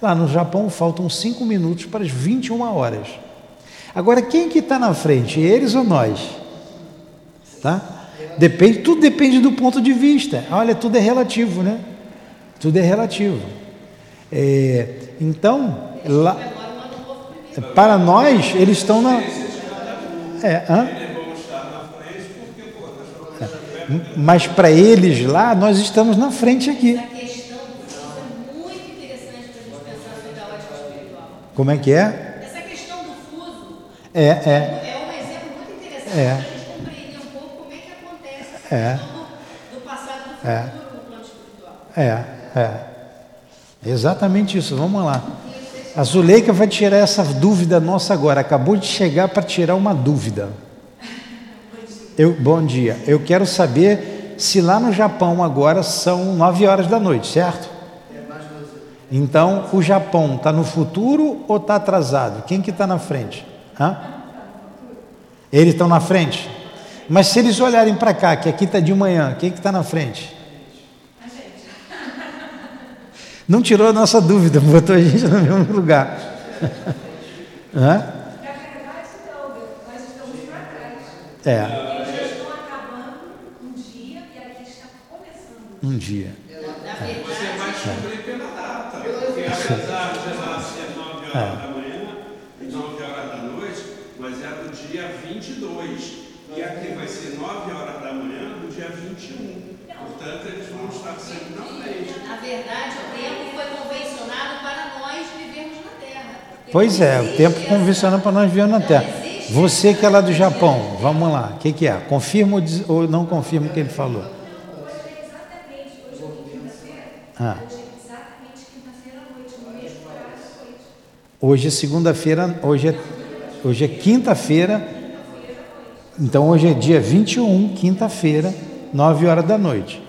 Lá no Japão faltam cinco minutos para as vinte e uma horas. Agora, quem que está na frente? Eles ou nós? Tá? Depende, tudo depende do ponto de vista. Olha, tudo é relativo, né? Tudo é relativo. É, então, lá, para nós, eles estão na... É, hã? Mas para eles lá, nós estamos na frente aqui. Como é que é? Essa questão do fuso é, é. é um exemplo muito interessante é. para a gente compreender um pouco como é que acontece essa é. questão do, do passado do futuro é. no plano espiritual. É, é. Exatamente isso, vamos lá. A Zuleika vai tirar essa dúvida nossa agora, acabou de chegar para tirar uma dúvida. Eu, bom dia. Eu quero saber se lá no Japão agora são nove horas da noite, certo? Então, o Japão está no futuro ou está atrasado? Quem que está na frente? Hã? Eles estão na frente? Mas se eles olharem para cá, que aqui está de manhã, quem que está na frente? A gente. Não tirou a nossa dúvida, botou a gente no mesmo lugar. Na verdade, não, nós estamos para trás. É. Eles estão acabando um dia e a gente está começando. Um dia. Você vai descobrir pela data, porque apesar de lá ser nove horas da manhã e nove horas da noite, mas é do dia vinte e dois, e aqui vai ser nove horas da manhã do dia vinte e um. Portanto, eles vão estar sempre na frente. Na verdade, o tempo foi convencionado para nós vivermos na Terra. Pois é, o tempo convencionado para nós vivermos na Terra. Você que é lá do Japão, vamos lá, o que, que é? Confirma ou não confirma o que ele falou? Ah. Hoje é segunda-feira, hoje é, Hoje é quinta-feira, então hoje é dia vinte e um, quinta-feira, nove horas da noite.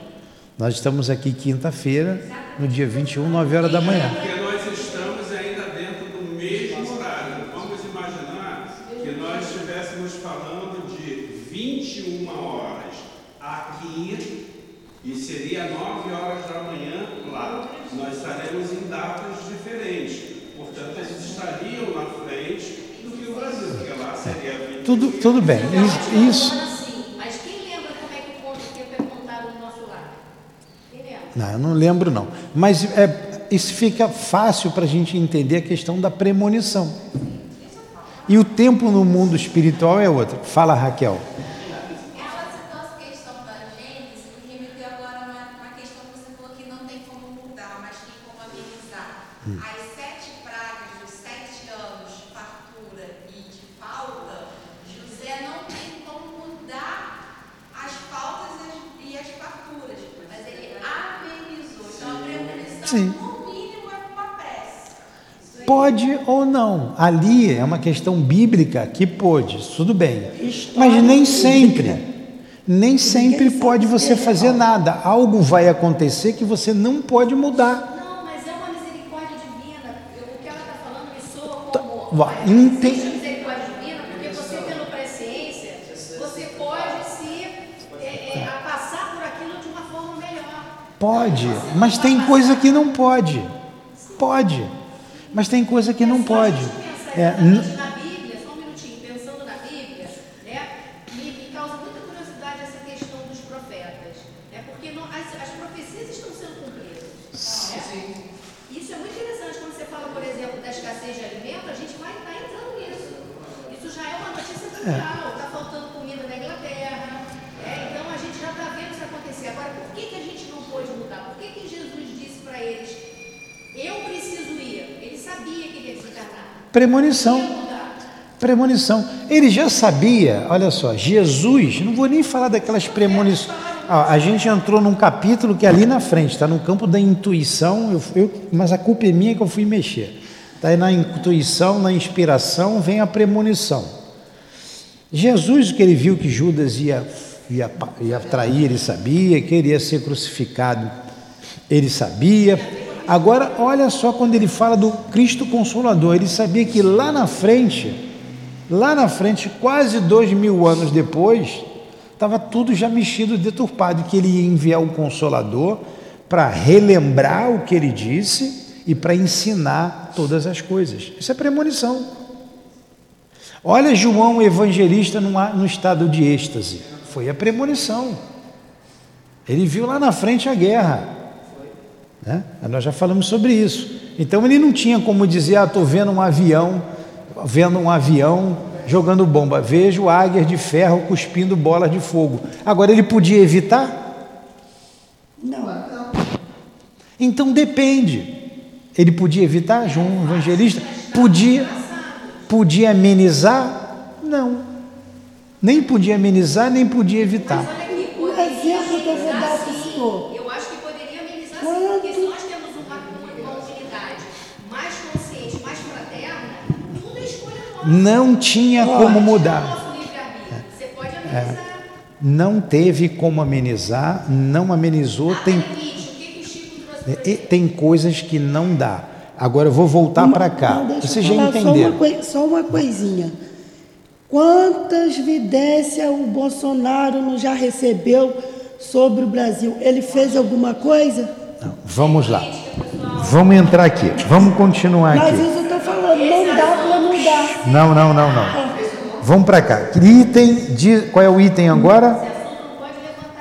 Nós estamos aqui quinta-feira, no dia vinte e um, nove horas da manhã. Porque nós estamos ainda dentro do mesmo horário. Vamos imaginar que nós estivéssemos falando de vinte e uma horas aqui e seria nove horas da manhã lá. Nós estaremos em datas diferentes. Portanto, eles estariam na frente do que o Brasil, porque lá seria vinte e um. Tudo, tudo bem. Isso. Assim, mas quem lembra como é que o ponto de tempo é contado no nosso lado? Quem lembra? Não, eu não lembro, não. Mas é, isso fica fácil para a gente entender a questão da premonição. E o tempo no mundo espiritual é outro. Fala, Raquel. Sim. Pode ou não. Ali é uma questão bíblica que pode, tudo bem. Mas nem sempre, nem sempre pode você fazer nada. Algo vai acontecer que você não pode mudar. Não, mas é uma misericórdia divina. O que ela está falando me soa como... Entendi. Pode, mas tem coisa que não pode. Pode, mas tem coisa que não pode. É, n- na Bíblia, só um minutinho, pensando na Bíblia, né, me, me causa muita curiosidade essa questão dos profetas, né, porque não, as, as profecias estão sendo cumpridas. Né? Isso é muito interessante. Quando você fala, por exemplo, da escassez de alimento, a gente vai estar entrando nisso. Isso já é uma notícia mundial. Está faltando comida na Inglaterra. Né? Então, a gente já está vendo isso acontecer. Agora, por que, que a gente não pôde mudar? Por que, que Jesus disse para eles, eu preciso ir? Ele sabia que ele ia desencarnar. Premonição. Premonição. Ele já sabia, olha só, Jesus, não vou nem falar daquelas premonições. Ah, a gente entrou num capítulo que é ali na frente, está no campo da intuição, eu, eu, mas a culpa é minha que eu fui mexer. Está aí na intuição, na inspiração, vem a premonição. Jesus, o que ele viu que Judas ia... Ia, ia trair, ele sabia, queria ser crucificado, ele sabia. Agora, olha só quando ele fala do Cristo Consolador, ele sabia que lá na frente, lá na frente, quase dois mil anos depois, estava tudo já mexido, deturpado, que ele ia enviar o Consolador para relembrar o que ele disse e para ensinar todas as coisas. Isso é premonição. Olha João Evangelista num estado de êxtase. Foi a premonição. Ele viu lá na frente a guerra. Né? Nós já falamos sobre isso. Então ele não tinha como dizer, ah, estou vendo um avião, vendo um avião jogando bomba. Vejo águias de ferro cuspindo bolas de fogo. Agora ele podia evitar? Não. Então depende. Ele podia evitar, João Evangelista? Podia, podia amenizar? Não. Nem podia amenizar, nem podia evitar. Mas olha aqui, por exemplo, que eu vou dar para o senhor. Eu acho que poderia amenizar, sim, porque se nós temos uma, uma comunidade mais consciente, mais fraterna, tudo é escolha nossa. Não tinha como mudar. Nosso livre-arbítrio. Você pode amenizar. É. Não teve como amenizar, não amenizou. Ah, tem... O que o Chico trouxe? Tem coisas que não dá. Agora eu vou voltar para cá. Não, Vocês já entenderam. Só uma, coi... só uma coisinha. Quantas vidências o Bolsonaro não já recebeu sobre o Brasil? Ele fez alguma coisa? Não, vamos lá. Vamos entrar aqui. Vamos continuar aqui. Mas isso eu estou falando. Não dá para mudar. Não, não, não, não. Vamos para cá. Item de... Qual é o item agora?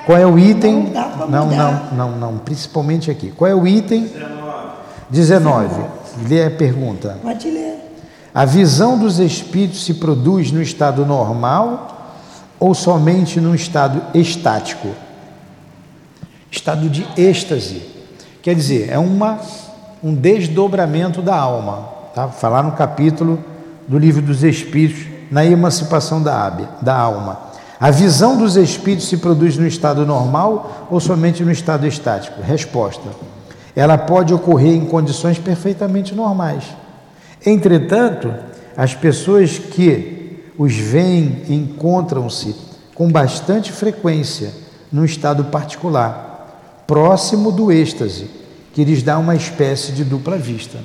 Qual é o item? Não dá para mudar. Não, não, não, não. Principalmente aqui. Qual é o item? dezenove. Lê a pergunta. Pode ler. A visão dos espíritos se produz no estado normal ou somente no estado estático? Estado de êxtase. Quer dizer, é uma, um desdobramento da alma. Tá? Vou falar no capítulo do Livro dos Espíritos, na emancipação da, ábia, da alma. A visão dos espíritos se produz no estado normal ou somente no estado estático? Resposta. Ela pode ocorrer em condições perfeitamente normais. Entretanto, As pessoas que os veem encontram-se com bastante frequência num estado particular, próximo do êxtase, que lhes dá uma espécie de dupla vista.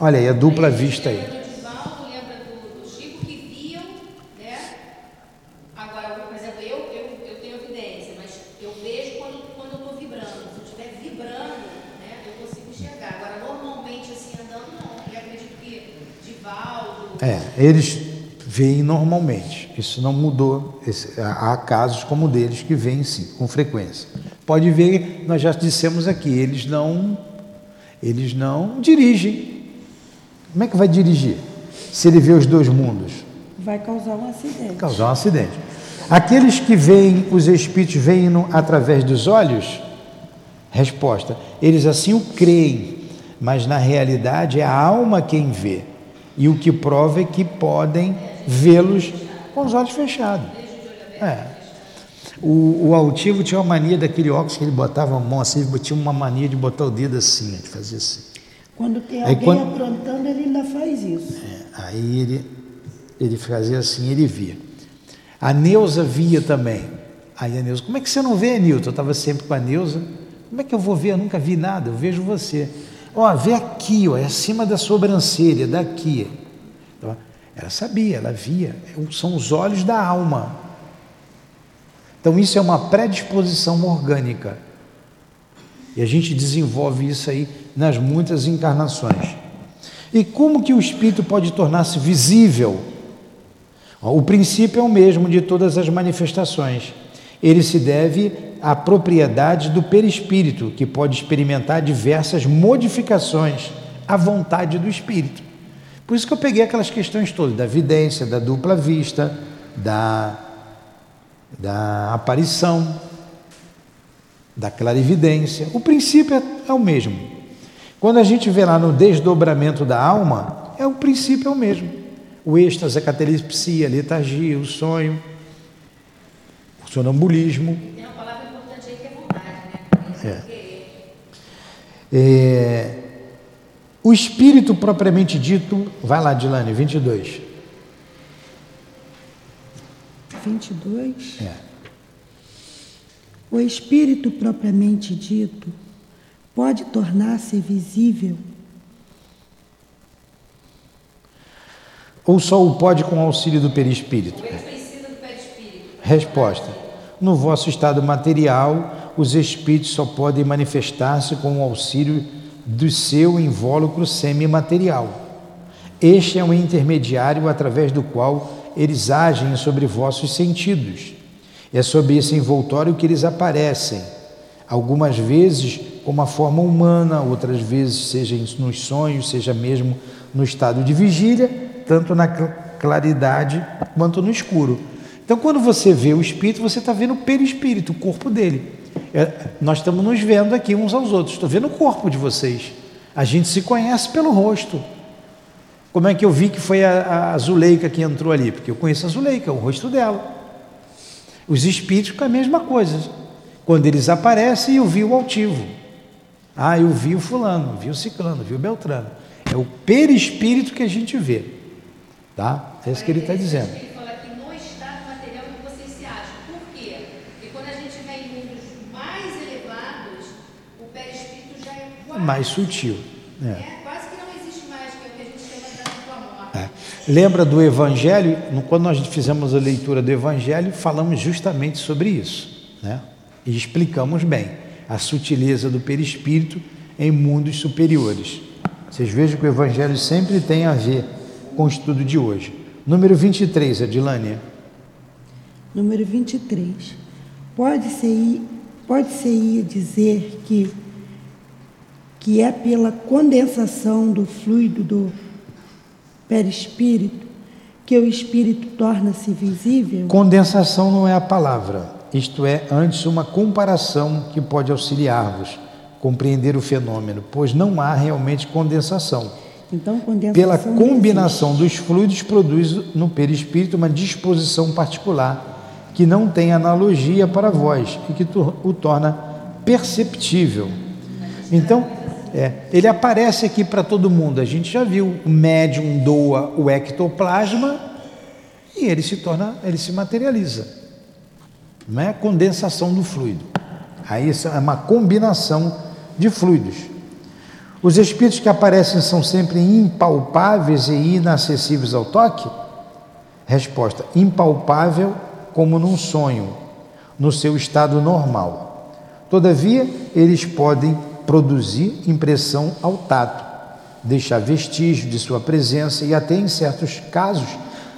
Olha aí, a dupla aí, vista aí. Lembra do Nivaldo, lembra do, do Chico, que viam, né? Agora, por exemplo, eu, eu, eu tenho evidência, mas eu vejo quando, quando eu estou vibrando. Se eu estiver vibrando, né, eu consigo enxergar. Agora, normalmente, assim, andando, não. E acredito que Nivaldo... É, eles veem normalmente. Isso não mudou. Esse, há casos como o deles que veem, sim, com frequência. Pode ver, nós já dissemos aqui, eles não, eles não dirigem. Como é que vai dirigir se ele vê os dois mundos? Vai causar um acidente. Vai causar um acidente. Aqueles que veem, os espíritos veem no, através dos olhos? Resposta, eles assim o creem, mas na realidade é a alma quem vê. E o que prova é que podem vê-los com os olhos fechados. É. O, o Altivo tinha uma mania daquele óculos que ele botava a mão assim, ele tinha uma mania de botar o dedo assim, de fazer assim. Quando tem alguém aí, quando... aprontando, ele ainda faz isso. É, aí ele, ele fazia assim, ele via. A Neuza via também. Aí a Neuza, como é que você não vê, Nilton? Eu estava sempre com a Neuza. Como é que eu vou ver? Eu nunca vi nada, eu vejo você. Ó, vê aqui, ó, é acima da sobrancelha, daqui. Então, ela sabia, ela via. São os olhos da alma. Então, isso é uma predisposição orgânica. E a gente desenvolve isso aí nas muitas encarnações. E como que o espírito pode tornar-se visível? O princípio é o mesmo de todas as manifestações. Ele se deve à propriedade do perispírito, que pode experimentar diversas modificações à vontade do espírito. Por isso que eu peguei aquelas questões todas, da vidência, da dupla vista, da... da aparição, da clarividência. O princípio é, é o mesmo. Quando a gente vê lá no desdobramento da alma, é o princípio é o mesmo. O êxtase, a catalepsia, a letargia, o sonho, o sonambulismo. E tem uma palavra importante aí que é vontade, né? É. É, o espírito propriamente dito, vai lá, Dilane, vinte e dois. vinte e dois. É. O espírito propriamente dito pode tornar-se visível? Ou só o pode com o auxílio do perispírito? Ele precisa do perispírito. Resposta: no vosso estado material, os espíritos só podem manifestar-se com o auxílio do seu invólucro semimaterial. Este é um intermediário através do qual eles agem sobre vossos sentidos. É sob esse envoltório que eles aparecem, algumas vezes com uma forma humana, outras vezes seja nos sonhos, seja mesmo no estado de vigília, tanto na claridade quanto no escuro. Então, quando você vê o espírito, você está vendo o perispírito, o corpo dele. É, nós estamos nos vendo aqui uns aos outros, estou vendo o corpo de vocês. A gente se conhece pelo rosto. Como é que eu vi que foi a, a Zuleika que entrou ali? Porque eu conheço a Zuleika, o rosto dela. Os espíritos com a mesma coisa. Quando eles aparecem, eu vi o altivo. Ah, eu vi o fulano, vi o ciclano, vi o beltrano. É o perispírito que a gente vê. Tá? É isso que ele está dizendo. Ele fala que no estado material que vocês se acham. Por quê? Porque quando a gente vem em mundos mais elevados, o perispírito já é quase... mais sutil. É. Lembra do Evangelho? Quando nós fizemos a leitura do Evangelho, falamos justamente sobre isso, né? E explicamos bem a sutileza do perispírito em mundos superiores. Vocês vejam que o Evangelho sempre tem a ver com o estudo de hoje. Número vinte e três, Adilane. Número vinte e três. Pode-se pode-se dizer que, que é pela condensação do fluido do perispírito, que o espírito torna-se visível? Condensação não é a palavra, isto é, antes uma comparação que pode auxiliar-vos a compreender o fenômeno, pois não há realmente condensação. Então, condensação pela combinação dos fluidos produz no perispírito uma disposição particular que não tem analogia para vós e que o torna perceptível. Então, É, ele aparece aqui para todo mundo, a gente já viu, o médium doa o ectoplasma e ele se torna, ele se materializa, não é? Condensação do fluido. Aí é uma combinação de fluidos. Os espíritos que aparecem são sempre impalpáveis e inacessíveis ao toque? Resposta: impalpável como num sonho, no seu estado normal. Todavia, eles podem produzir impressão ao tato, deixar vestígio de sua presença e até, em certos casos,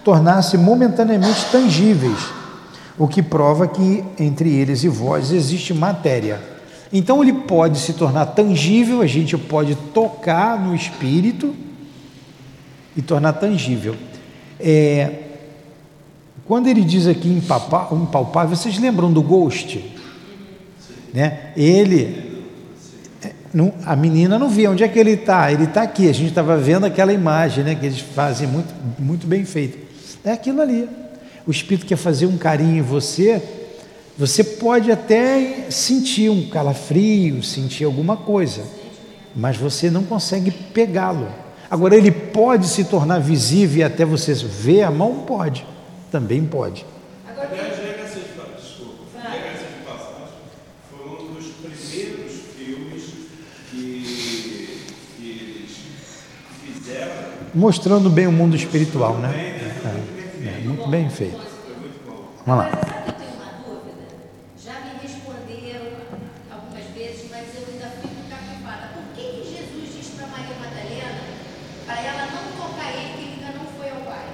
tornar-se momentaneamente tangíveis, o que prova que entre eles e vós existe matéria. Então ele pode se tornar tangível, a gente pode tocar no espírito e tornar tangível. É, quando ele diz aqui impalpável, vocês lembram do Ghost? Né? Ele, não, a menina não via, onde é que ele está? Ele está aqui, a gente estava vendo aquela imagem, né, que eles fazem muito, muito bem feito. É aquilo ali. O espírito quer fazer um carinho em você, você pode até sentir um calafrio, sentir alguma coisa, mas você não consegue pegá-lo. Agora, ele pode se tornar visível e até você ver a mão? Pode, também pode. Agora, foi um dos primeiros filmes que eles fizeram, mostrando bem o mundo espiritual, né? É, muito bem feito. Vamos lá. Sabe que eu tenho uma dúvida? Já me responderam algumas vezes, mas eu ainda fico cativada. Por que que Jesus diz para Maria Madalena para ela não tocar ele, que ainda não foi ao pai?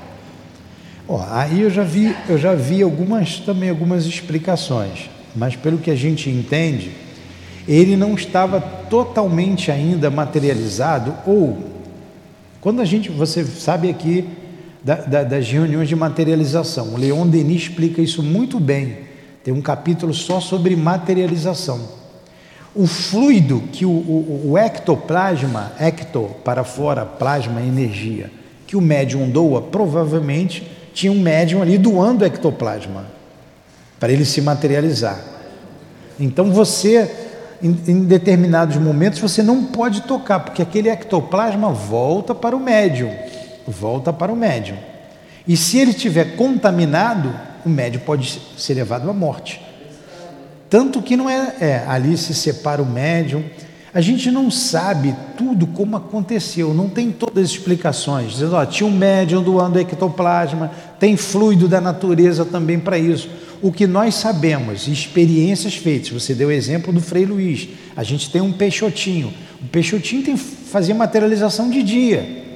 Ó, aí eu já vi, eu já vi algumas, também algumas explicações, mas pelo que a gente entende, ele não estava totalmente ainda materializado, ou quando a gente, você sabe aqui, Da, da, das reuniões de materialização. O Leon Denis explica isso muito bem. Tem um capítulo só sobre materialização. O fluido que o, o, o ectoplasma, ecto para fora, plasma, energia, que o médium doa, provavelmente tinha um médium ali doando ectoplasma para ele se materializar. Então você, em, em determinados momentos, você não pode tocar, porque aquele ectoplasma volta para o médium. Volta para o médium. E se ele estiver contaminado, o médium pode ser levado à morte. Tanto que não é, é ali se separa o médium. A gente não sabe tudo como aconteceu, não tem todas as explicações. Dizendo, ó, tinha um médium doando ectoplasma, tem fluido da natureza também para isso. O que nós sabemos, experiências feitas, você deu o exemplo do Frei Luiz. A gente tem um Peixotinho. O Peixotinho tem, fazia materialização de dia.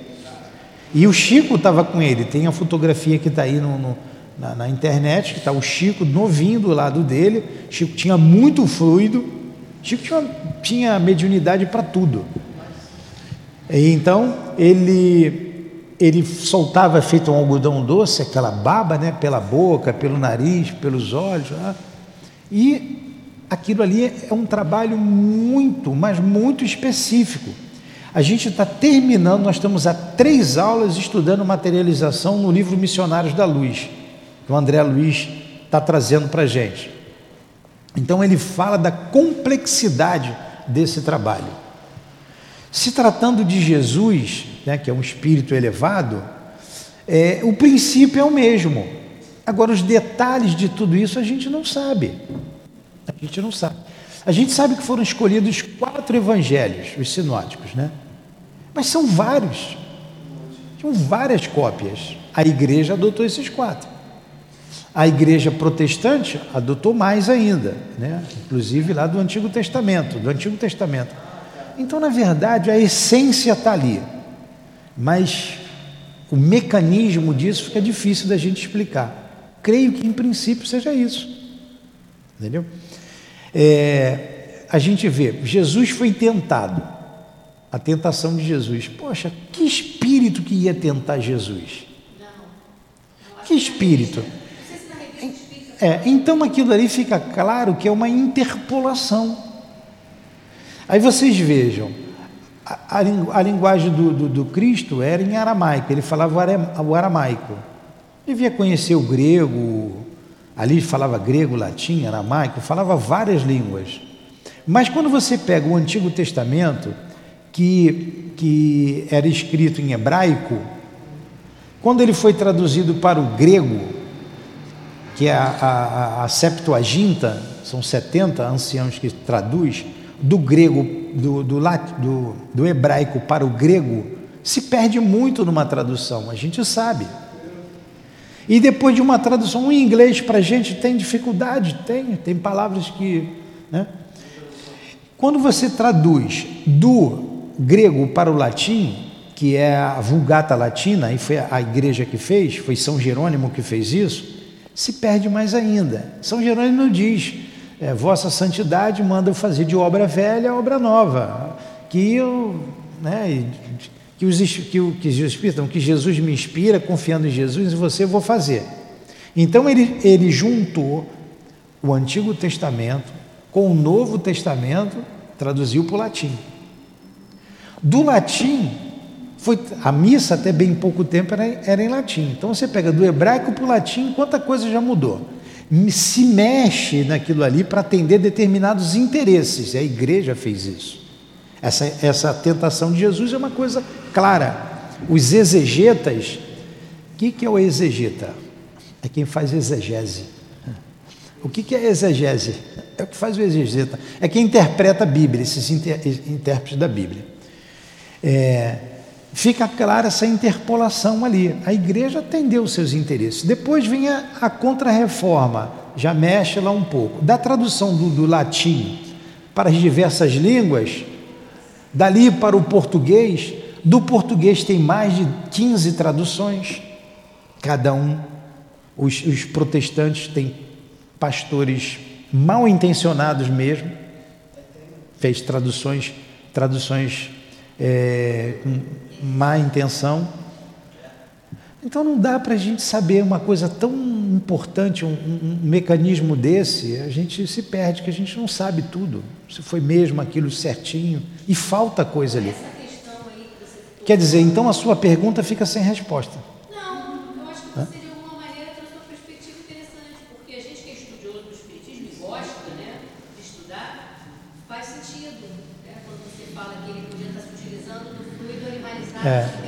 E o Chico estava com ele, tem a fotografia que está aí no, no, na, na internet, que está o Chico novinho do lado dele. Chico tinha muito fluido, Chico tinha, tinha mediunidade para tudo. E então, ele, ele soltava, feito um algodão doce, aquela baba, né, pela boca, pelo nariz, pelos olhos. Né? E aquilo ali é um trabalho muito, mas muito específico. A gente está terminando, nós estamos há três aulas estudando materialização no livro Missionários da Luz, que o André Luiz está trazendo para a gente. Então, ele fala da complexidade desse trabalho. Se tratando de Jesus, né, que é um espírito elevado, é, o princípio é o mesmo. Agora, os detalhes de tudo isso a gente não sabe. A gente não sabe. A gente sabe que foram escolhidos quatro evangelhos, os sinóticos, né? Mas são vários. Tinham várias cópias. A igreja adotou esses quatro. A igreja protestante adotou mais ainda, né? Inclusive lá do Antigo Testamento, do Antigo Testamento. Então, na verdade, a essência está ali. Mas o mecanismo disso fica difícil da gente explicar. Creio que, em princípio, seja isso. Entendeu? É, a gente vê, Jesus foi tentado, a tentação de Jesus. Poxa, que espírito que ia tentar Jesus? Que espírito? É, então aquilo ali fica claro que é uma interpolação. Aí vocês vejam, a, a, a linguagem do, do, do Cristo era em aramaico, ele falava o aramaico, devia conhecer o grego. Ali falava grego, latim, aramaico, falava várias línguas. Mas quando você pega o Antigo Testamento, que, que era escrito em hebraico, quando ele foi traduzido para o grego, que é a, a, a Septuaginta, são setenta anciãos que traduz, do grego, do, do, do, do hebraico para o grego, se perde muito numa tradução, a gente sabe. E depois de uma tradução em inglês para a gente tem dificuldade, tem, tem palavras que... né? Quando você traduz do grego para o latim, que é a Vulgata Latina, e foi a igreja que fez, foi São Jerônimo que fez isso, se perde mais ainda. São Jerônimo diz, é, Vossa Santidade manda eu fazer de obra velha a obra nova, que eu... né, que os, que, o, que os Espíritos, não, que Jesus me inspira, confiando em Jesus, e você, eu vou fazer. Então, ele, ele juntou o Antigo Testamento com o Novo Testamento, traduziu para o latim. Do latim, foi, a missa até bem pouco tempo era, era em latim. Então, você pega do hebraico para o latim, quanta coisa já mudou. Se mexe naquilo ali para atender determinados interesses. E a igreja fez isso. Essa, essa tentação de Jesus é uma coisa clara. Os exegetas, o que, que é o exegeta? É quem faz exegese. O que, que é exegese? É o que faz o exegeta. É quem interpreta a Bíblia, esses inter, intérpretes da Bíblia. É, fica clara essa interpolação ali. A igreja atendeu os seus interesses. Depois vem a, a contra-reforma, já mexe lá um pouco. Da tradução do, do latim para as diversas línguas... Dali para o português, do português tem mais de quinze traduções, cada um. Os, os protestantes têm pastores mal intencionados mesmo, fez traduções, traduções é, com má intenção. Então não dá para a gente saber uma coisa tão importante, um, um, um mecanismo desse, a gente se perde, que a gente não sabe tudo, se foi mesmo aquilo certinho, e falta coisa ali. Essa questão aí que você ficou... Quer dizer, então a sua pergunta fica sem resposta. Não, eu acho que você, de alguma maneira, trouxe uma perspectiva interessante, porque a gente que é estudioso do espiritismo e gosta, né, de estudar, faz sentido, né? Quando você fala que ele podia estar se utilizando do fluido animalizado, é.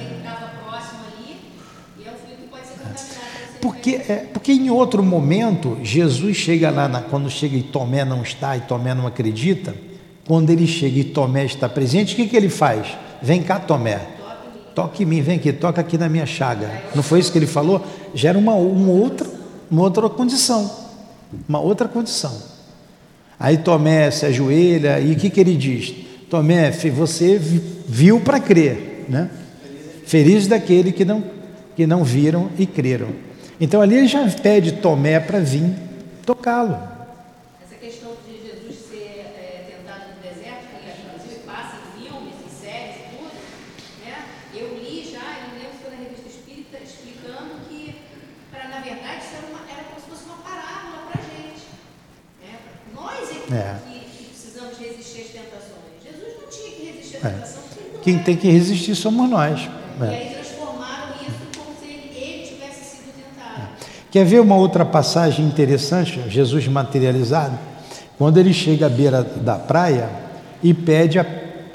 Porque, é, porque em outro momento, Jesus chega lá, na, quando chega e Tomé não está, e Tomé não acredita, quando ele chega e Tomé está presente, o que, que ele faz? Vem cá, Tomé, toque em mim, vem aqui, toca aqui na minha chaga. Não foi isso que ele falou? Gera uma, uma, outra, uma outra condição, uma outra condição. Aí Tomé se ajoelha, e o que, que ele diz? Tomé, você viu para crer, né? Feliz daquele que não, que não viram e creram. Então, ali ele já pede Tomé para vir tocá-lo. Essa questão de Jesus ser é, tentado no deserto, que passa em filmes, em séries, tudo, né? Eu li já, eu me lembro que foi na Revista Espírita, explicando que, pra, na verdade, isso era, uma, era como se fosse uma parábola para a gente. Né? Nós é que, é. Que, que precisamos resistir às tentações. Jesus não tinha que resistir às é. tentações. Quem tem que resistir somos nós. É. É. Quer ver uma outra passagem interessante, Jesus materializado? Quando ele chega à beira da praia e pede a,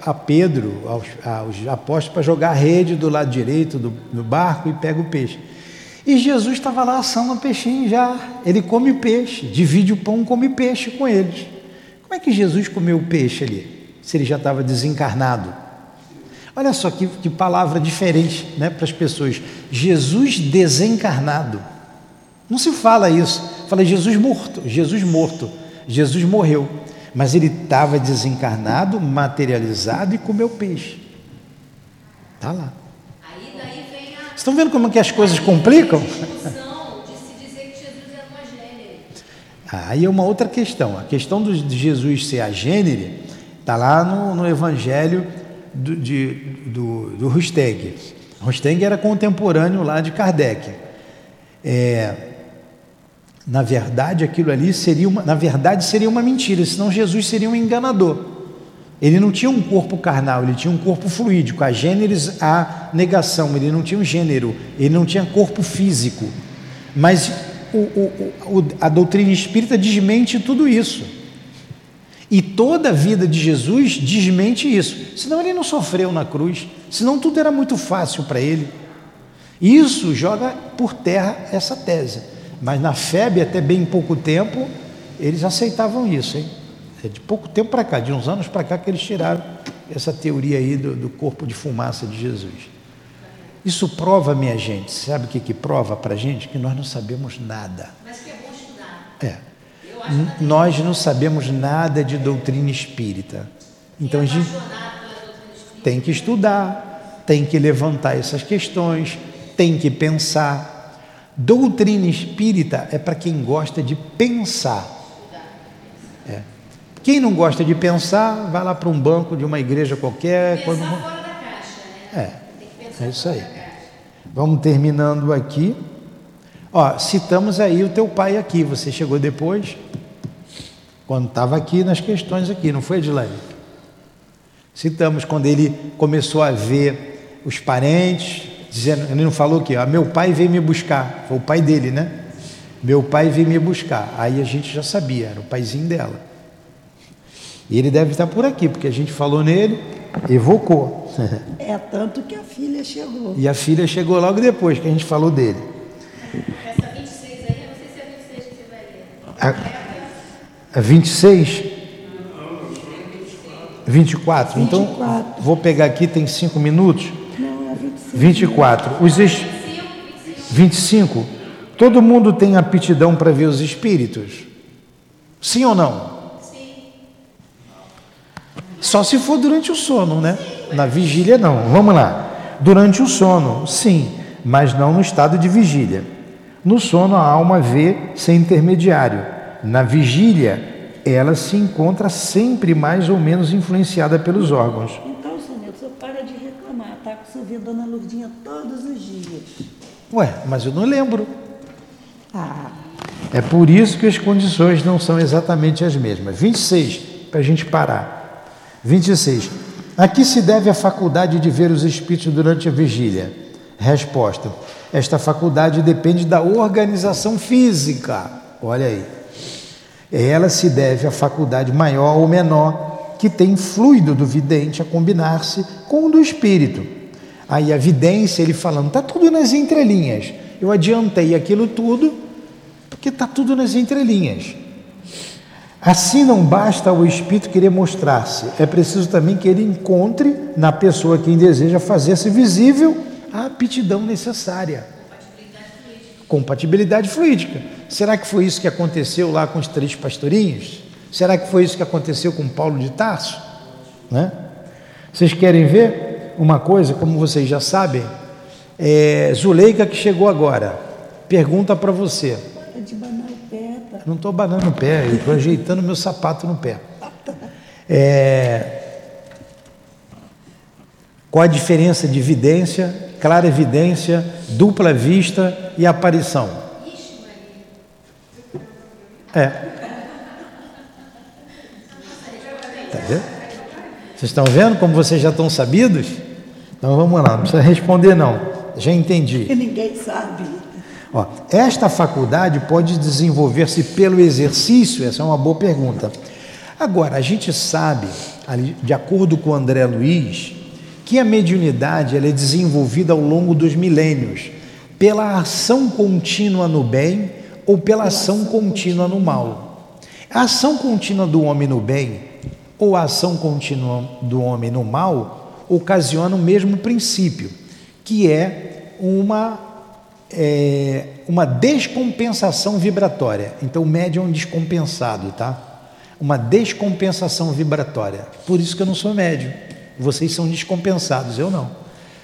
a Pedro, aos, aos apóstolos, para jogar a rede do lado direito do, do barco e pega o peixe. E Jesus estava lá assando um peixinho já, ele come peixe, divide o pão, come peixe com eles. Como é que Jesus comeu o peixe ali, se ele já estava desencarnado? Olha só que, que palavra diferente, né, para as pessoas. Jesus desencarnado. Não se fala isso, fala Jesus morto, Jesus morto, Jesus morreu, mas ele estava desencarnado, materializado e comeu peixe. Está lá. Aí, daí vem a... Vocês estão vendo como que as coisas aí complicam? A de se dizer que Jesus era uma gênere. Aí é uma outra questão, a questão do, de Jesus ser a gênere está lá no, no Evangelho do, de, do, do Rusteng. Rusteng era contemporâneo lá de Kardec. É... Na verdade, aquilo ali seria uma, na verdade, seria uma mentira, senão Jesus seria um enganador. Ele não tinha um corpo carnal, ele tinha um corpo fluídico, a gêneres, a negação, ele não tinha um gênero, ele não tinha corpo físico. Mas o, o, o, a doutrina espírita desmente tudo isso. E toda a vida de Jesus desmente isso. Senão ele não sofreu na cruz, senão tudo era muito fácil para ele. Isso joga por terra essa tese. Mas na F E B, até bem pouco tempo, eles aceitavam isso, hein? É de pouco tempo para cá, de uns anos para cá, que eles tiraram essa teoria aí do, do corpo de fumaça de Jesus. Isso prova, minha gente, sabe o que, que prova para a gente? Que nós não sabemos nada. Mas que é bom estudar. É. Eu acho que nós não sabemos nada de doutrina espírita. Então a gente tem que estudar, tem que levantar essas questões, tem que pensar. Doutrina espírita é para quem gosta de pensar. É. Quem não gosta de pensar, vai lá para um banco de uma igreja qualquer. Quando... fora da caixa, né? É. É isso aí. Vamos terminando aqui. Ó, citamos aí o teu pai aqui. Você chegou depois, quando estava aqui nas questões aqui, não foi, Adilane? Citamos quando ele começou a ver os parentes, dizendo, ele não falou que, ó, meu pai veio me buscar. Foi o pai dele, né? Meu pai veio me buscar. Aí a gente já sabia, era o paizinho dela. E ele deve estar por aqui, porque a gente falou nele, evocou. É tanto que a filha chegou. E a filha chegou logo depois que a gente falou dele. Essa vinte e seis aí, eu não sei se é a vinte e seis que você vai ler. A, a vinte e seis? vinte e quatro. vinte e quatro. Então, vinte e quatro. Vou pegar aqui, tem cinco minutos. Não, é vinte e seis. vinte e quatro. Os es... vinte e cinco. Todo mundo tem aptidão para ver os espíritos? Sim ou não? Só se for durante o sono, né? Na vigília, não. Vamos lá. Durante o sono, sim, mas não no estado de vigília. No sono, a alma vê sem intermediário. Na vigília, ela se encontra sempre mais ou menos influenciada pelos órgãos. Então, Sonia, o senhor para de reclamar, tá? Que o senhor vê a Dona Lurdinha todos os dias. Ué, mas eu não lembro. Ah. É por isso que as condições não são exatamente as mesmas. vinte e seis, para a gente parar. vinte e seis. A que se deve a faculdade de ver os espíritos durante a vigília? Resposta. Esta faculdade depende da organização física. Olha aí. Ela se deve à faculdade maior ou menor que tem fluido do vidente a combinar-se com o do espírito. Aí a vidência, ele falando, está tudo nas entrelinhas. Eu adiantei aquilo tudo porque está tudo nas entrelinhas. Assim não basta ao espírito querer mostrar-se, é preciso também que ele encontre na pessoa quem deseja fazer-se visível a aptidão necessária. Compatibilidade fluídica. Compatibilidade fluídica. Será que foi isso que aconteceu lá com os três pastorinhos? Será que foi isso que aconteceu com Paulo de Tarso? Né? Vocês querem ver uma coisa, como vocês já sabem? É, Zuleika, que chegou agora, pergunta para você. Não estou abanando o pé, estou ajeitando meu sapato no pé. É... Qual a diferença de vidência, clara evidência, dupla vista e aparição? É. Tá vendo? Vocês estão vendo como vocês já estão sabidos? Então vamos lá, não precisa responder não, já entendi. E ninguém sabe. Ó, esta faculdade pode desenvolver-se pelo exercício? Essa é uma boa pergunta. Agora, a gente sabe, de acordo com André Luiz, que a mediunidade ela é desenvolvida ao longo dos milênios pela ação contínua no bem ou pela ação contínua no mal. A ação contínua do homem no bem ou a ação contínua do homem no mal ocasiona o mesmo princípio, que é uma... É uma descompensação vibratória. Então o médium é um descompensado, tá? Uma descompensação vibratória. Por isso que eu não sou médium. Vocês são descompensados, eu não.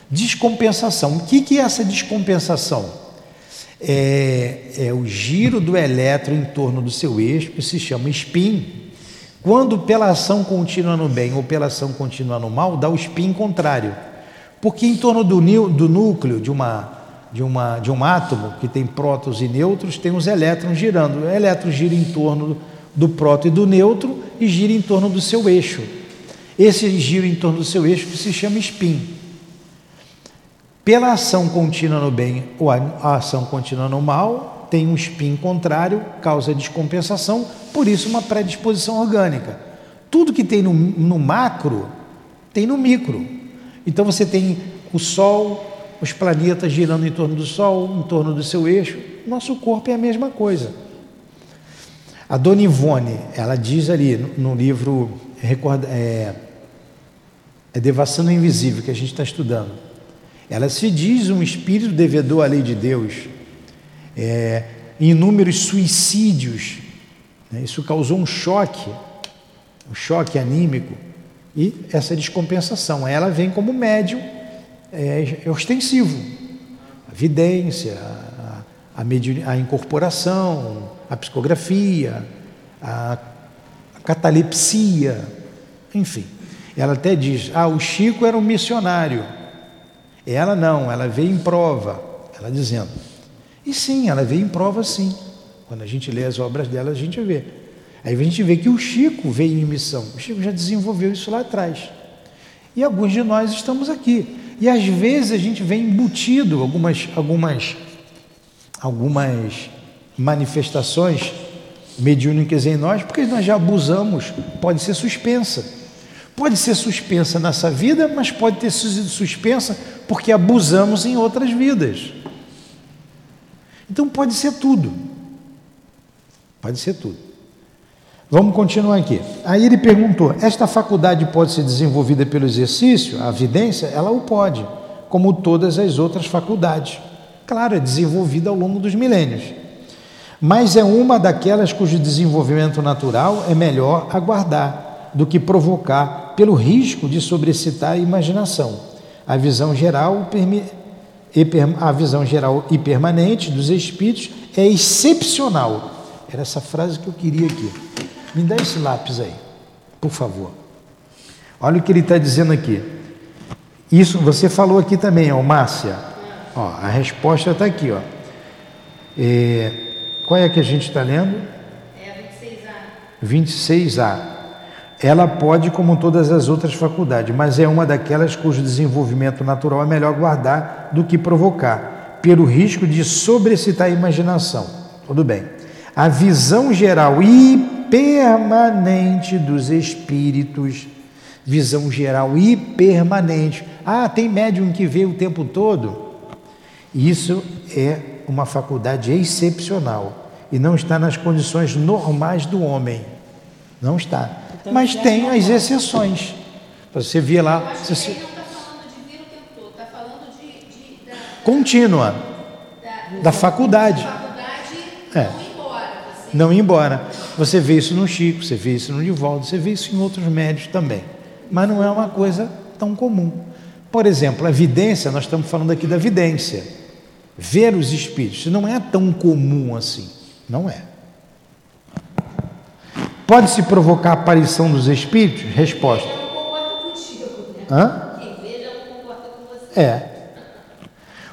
Descompensação. O que, que é essa descompensação? É, é o giro do elétron em torno do seu eixo, que se chama spin. Quando pela ação contínua no bem ou pela ação contínua no mal, dá o spin contrário. Porque em torno do, do núcleo de uma... De, uma, de um átomo que tem prótons e nêutrons, tem os elétrons girando. O elétron gira em torno do próton e do nêutron e gira em torno do seu eixo. Esse giro em torno do seu eixo que se chama spin. Pela ação contínua no bem ou a ação contínua no mal, tem um spin contrário, causa descompensação, por isso uma predisposição orgânica. tudo que tem no, no macro, tem no micro. Então você tem o Sol, os planetas girando em torno do Sol, em torno do seu eixo. Nosso corpo é a mesma coisa. A Dona Ivone, ela diz ali no, no livro recorda, é, é Devassando o Invisível, que a gente está estudando, ela se diz um espírito devedor à lei de Deus. É, inúmeros suicídios, né? Isso causou um choque, um choque anímico, e essa descompensação, ela vem como médium é, ostensivo, a vidência, a, a, a, a incorporação, a psicografia, a, a catalepsia, enfim. Ela até diz, ah, o Chico era um missionário. Ela não, ela veio em prova, ela dizendo. E sim, ela veio em prova, sim. Quando a gente lê as obras dela, a gente vê. Aí a gente vê que o Chico veio em missão. O Chico já desenvolveu isso lá atrás. E alguns de nós estamos aqui. E às vezes a gente vem embutido algumas, algumas, algumas manifestações mediúnicas em nós, porque nós já abusamos, pode ser suspensa. Pode ser suspensa nessa vida, mas pode ter sido suspensa porque abusamos em outras vidas. Então pode ser tudo, pode ser tudo. Vamos continuar aqui. Aí ele perguntou, esta faculdade pode ser desenvolvida pelo exercício, a vidência? Ela o pode, como todas as outras faculdades. Claro, é desenvolvida ao longo dos milênios. Mas é uma daquelas cujo desenvolvimento natural é melhor aguardar do que provocar pelo risco de sobrecitar a imaginação. A visão geral permite... A visão geral e permanente dos espíritos é excepcional. Era essa frase que eu queria aqui. Me dá esse lápis aí, por favor. Olha o que ele está dizendo aqui. Isso você falou aqui também, ó, Márcia. Ó, a resposta está aqui. Ó. É, qual é que a gente está lendo? É a vinte e seis A. vinte e seis A. Ela pode, como todas as outras faculdades, mas é uma daquelas cujo desenvolvimento natural é melhor guardar do que provocar, pelo risco de sobrecitar a imaginação. Tudo bem. A visão geral e permanente dos espíritos, visão geral e permanente. Ah, tem médium que vê o tempo todo? Isso é uma faculdade excepcional e não está nas condições normais do homem. Não está. Então, mas tem as exceções. Você vê lá... Você... contínua, da, da faculdade, da faculdade é. não ir embora. Você... Não ir embora. Você vê isso no Chico, você vê isso no Nivaldo, você vê isso em outros médios também. Mas não é uma coisa tão comum. Por exemplo, a vidência, nós estamos falando aqui da vidência. Ver os espíritos não é tão comum assim. Não é. Pode-se provocar a aparição dos espíritos? Resposta. Quem veja não concorda contigo, né? Hã? Quem veja não concorda com você. É.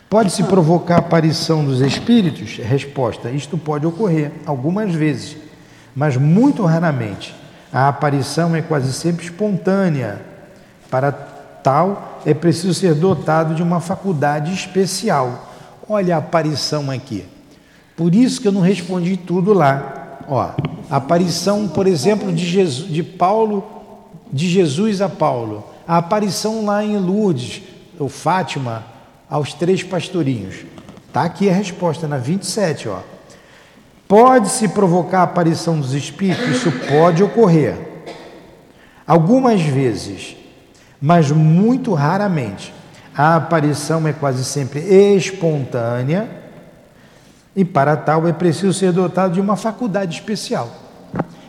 Pode-se provocar a aparição dos espíritos? Resposta, isto pode ocorrer algumas vezes, mas muito raramente. A aparição é quase sempre espontânea. Para tal, é preciso ser dotado de uma faculdade especial. Olha a aparição aqui. Por isso que eu não respondi tudo lá. Ó, a aparição, por exemplo, de, Jesus, de Paulo, de Jesus a Paulo. A aparição lá em Lourdes, ou Fátima, aos três pastorinhos. Está aqui a resposta, na vinte e sete. Ó. Pode-se provocar a aparição dos espíritos? Isso pode ocorrer. Algumas vezes, mas muito raramente. A aparição é quase sempre espontânea e para tal é preciso ser dotado de uma faculdade especial.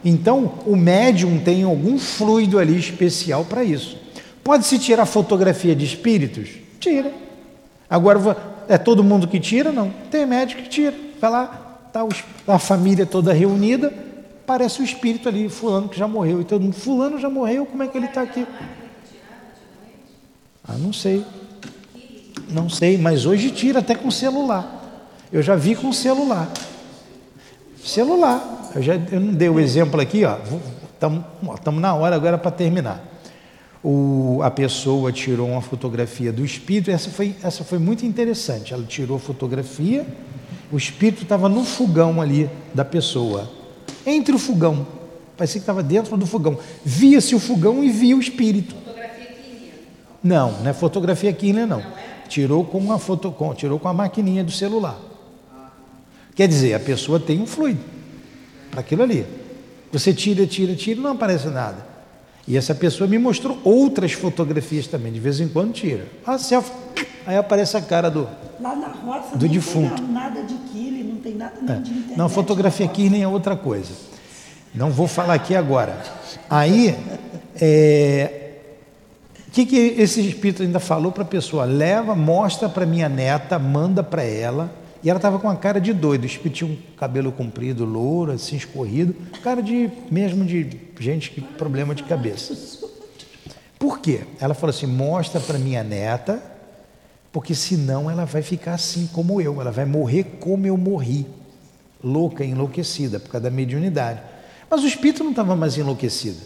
Então, o médium tem algum fluido ali especial para isso. Pode-se tirar fotografia de espíritos? Tira. Agora, é todo mundo que tira? Não. Tem médico que tira. Vai lá, está a família toda reunida, parece o espírito ali, fulano que já morreu. E todo mundo, fulano já morreu, como é que ele está aqui? Ah, não sei. Não sei, mas hoje tira até com celular. Eu já vi com celular. Celular. Eu, já, eu não dei o exemplo aqui, ó. Estamos na hora agora para terminar. O, a pessoa tirou uma fotografia do espírito, essa foi, essa foi muito interessante, ela tirou a fotografia, o espírito estava no fogão ali da pessoa, entre o fogão, parecia que estava dentro do fogão. Via-se o fogão e via o espírito. Fotografia Kirlian? Não, não é fotografia Kirlian, não. não é? Tirou com uma foto, com, tirou com a maquininha do celular. Ah. Quer dizer, a pessoa tem um fluido para aquilo ali. Você tira, tira, tira, não aparece nada. E essa pessoa me mostrou outras fotografias também, de vez em quando tira. Ah, selfie, aí aparece a cara do Lá na roça do não defunto. Tem nada de Kirlian, não tem nada nem é. de internet. Não, fotografia Kirlian é outra coisa. Não vou falar aqui agora. Aí, é, que que esse espírito ainda falou para a pessoa? Leva, mostra para minha neta, manda para ela. E ela estava com uma cara de doido. O espírito tinha um cabelo comprido, louro, assim, escorrido. Cara de, mesmo de gente que problema de cabeça. Por quê? Ela falou assim, mostra para minha neta, porque senão ela vai ficar assim como eu. Ela vai morrer como eu morri. Louca, enlouquecida, por causa da mediunidade. Mas o espírito não estava mais enlouquecido.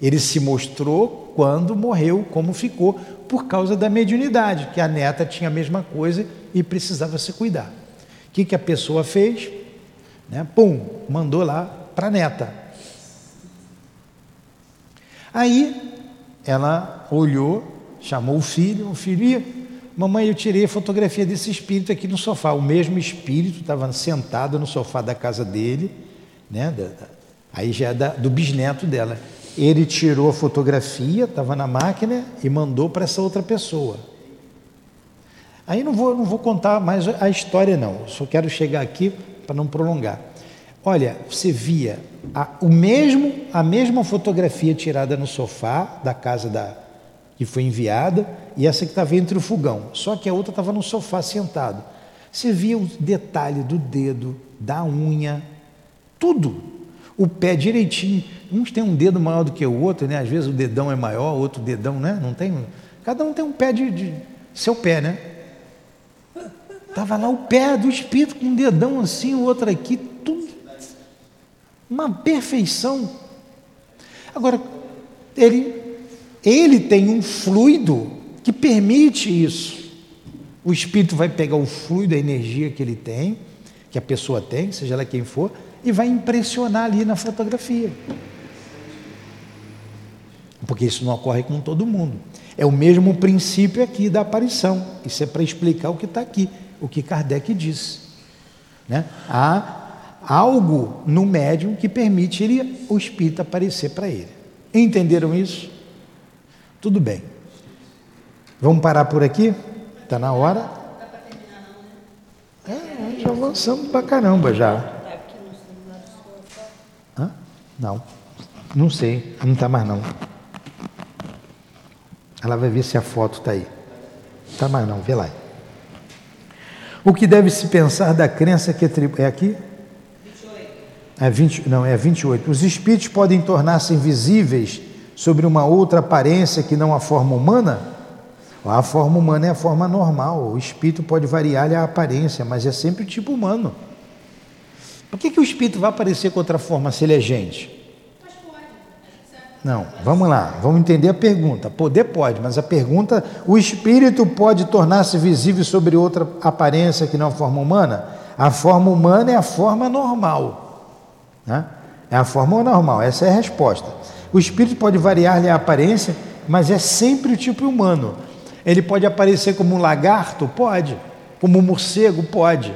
Ele se mostrou quando morreu, como ficou, por causa da mediunidade, que a neta tinha a mesma coisa e precisava se cuidar. O que, que a pessoa fez? Né? Pum, mandou lá para a neta. Aí, ela olhou, chamou o filho, o filho, ia, mamãe, eu tirei a fotografia desse espírito aqui no sofá. O mesmo espírito estava sentado no sofá da casa dele, né? Da, da, Aí já é da, do bisneto dela. Ele tirou a fotografia, estava na máquina e mandou para essa outra pessoa. Aí não vou, não vou contar mais a história, não. Só quero chegar aqui para não prolongar. Olha, você via a, o mesmo, a mesma fotografia tirada no sofá da casa da, que foi enviada e essa que estava entre o fogão. Só que a outra estava no sofá sentado. Você via o detalhe do dedo, da unha, tudo. O pé direitinho, uns tem um dedo maior do que o outro, né? Às vezes o dedão é maior, outro dedão, né? Não tem. Cada um tem um pé de, de seu pé, né? Tava lá o pé do espírito com um dedão assim, o outro aqui, tudo uma perfeição. Agora ele ele tem um fluido que permite isso. O espírito vai pegar o fluido, a energia que ele tem, que a pessoa tem, seja lá quem for, e vai impressionar ali na fotografia. Porque isso não ocorre com todo mundo. É o mesmo princípio aqui da aparição. Isso é para explicar o que está aqui, o que Kardec disse. Né? Há algo no médium que permite ele, o espírito aparecer para ele. Entenderam isso? Tudo bem. Vamos parar por aqui? Está na hora? É, já avançamos para caramba já. Não, não sei, não está mais não. Ela vai ver se a foto está aí. Não está mais não, vê lá. O que deve se pensar da crença que atribui... É aqui? vinte e oito. É vinte... Não, é vinte e oito. Os espíritos podem tornar-se invisíveis sobre uma outra aparência que não a forma humana? A forma humana é a forma normal. O espírito pode variar a aparência, mas é sempre o tipo humano. Por que, que o espírito vai aparecer com outra forma se ele é gente? Mas pode. Não, vamos lá, vamos entender a pergunta. Poder pode, mas a pergunta, o espírito pode tornar-se visível sobre outra aparência que não a forma humana? A forma humana é a forma normal, né? É a forma normal, essa é a resposta. O espírito pode variar-lhe a aparência, mas é sempre o tipo humano. Ele pode aparecer como um lagarto? Pode. Como um morcego? Pode.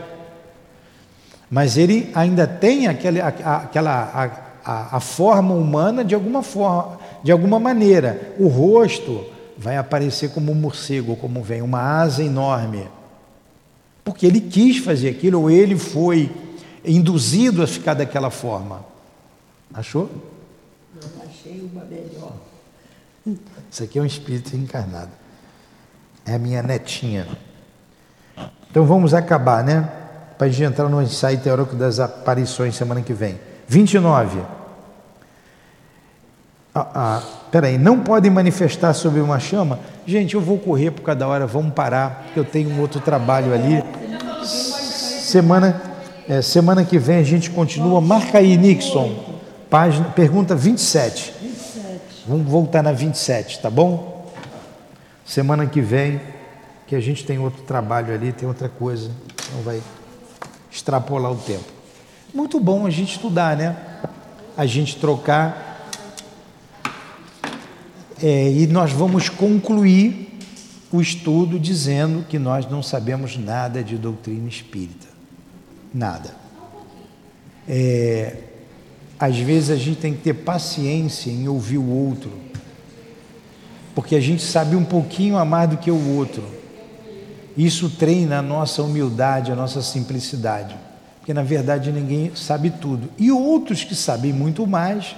Mas ele ainda tem aquela, aquela a, a, a forma humana de alguma forma, de alguma maneira. O rosto vai aparecer como um morcego, como vem, uma asa enorme. Porque ele quis fazer aquilo, ou ele foi induzido a ficar daquela forma. Achou? Não, achei uma melhor. Isso aqui é um espírito encarnado. É a minha netinha. Então vamos acabar, né? Para a gente entrar no ensaio teórico das aparições semana que vem. vinte e nove. Ah, ah, peraí, não podem manifestar sobre uma chama? Gente, eu vou correr por cada hora, vamos parar, porque eu tenho um outro trabalho ali. Semana, é, semana que vem a gente continua. Marca aí, Nixon. Página, pergunta vinte e sete. Vamos voltar na vinte e sete, tá bom? Semana que vem, que a gente tem outro trabalho ali, tem outra coisa. Não vai... extrapolar o tempo. Muito bom a gente estudar, né? a gente trocar, é, e nós vamos concluir o estudo dizendo que nós não sabemos nada de doutrina espírita, nada. É, às vezes a gente tem que ter paciência em ouvir o outro, porque a gente sabe um pouquinho a mais do que o outro. Isso treina a nossa humildade, a nossa simplicidade, porque na verdade ninguém sabe tudo, e outros que sabem muito mais,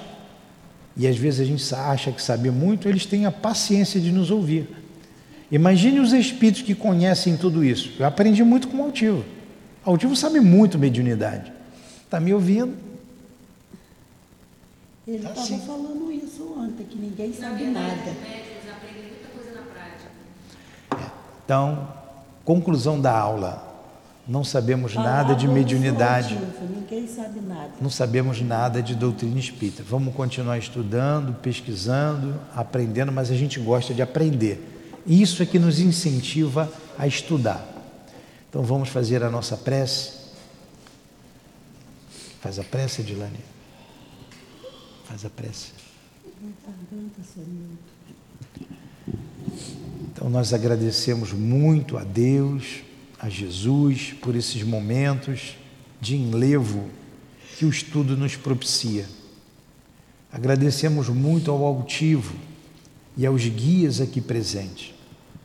e às vezes a gente acha que sabe muito, eles têm a paciência de nos ouvir. Imagine os espíritos que conhecem tudo isso. Eu aprendi muito com o Altivo. O Altivo sabe muito mediunidade. Está me ouvindo? Ele estava assim falando isso ontem, que ninguém sabe não, nada. Eles aprendem muita coisa na prática. Então, conclusão da aula. Não sabemos Palavra nada de mediunidade. Altivo, ninguém sabe nada. Não sabemos nada de doutrina espírita. Vamos continuar estudando, pesquisando, aprendendo, mas a gente gosta de aprender. Isso é que nos incentiva a estudar. Então vamos fazer a nossa prece. Faz a prece, Edilane. Faz a prece. Então nós agradecemos muito a Deus, a Jesus, por esses momentos de enlevo que o estudo nos propicia. Agradecemos muito ao Altivo e aos guias aqui presentes.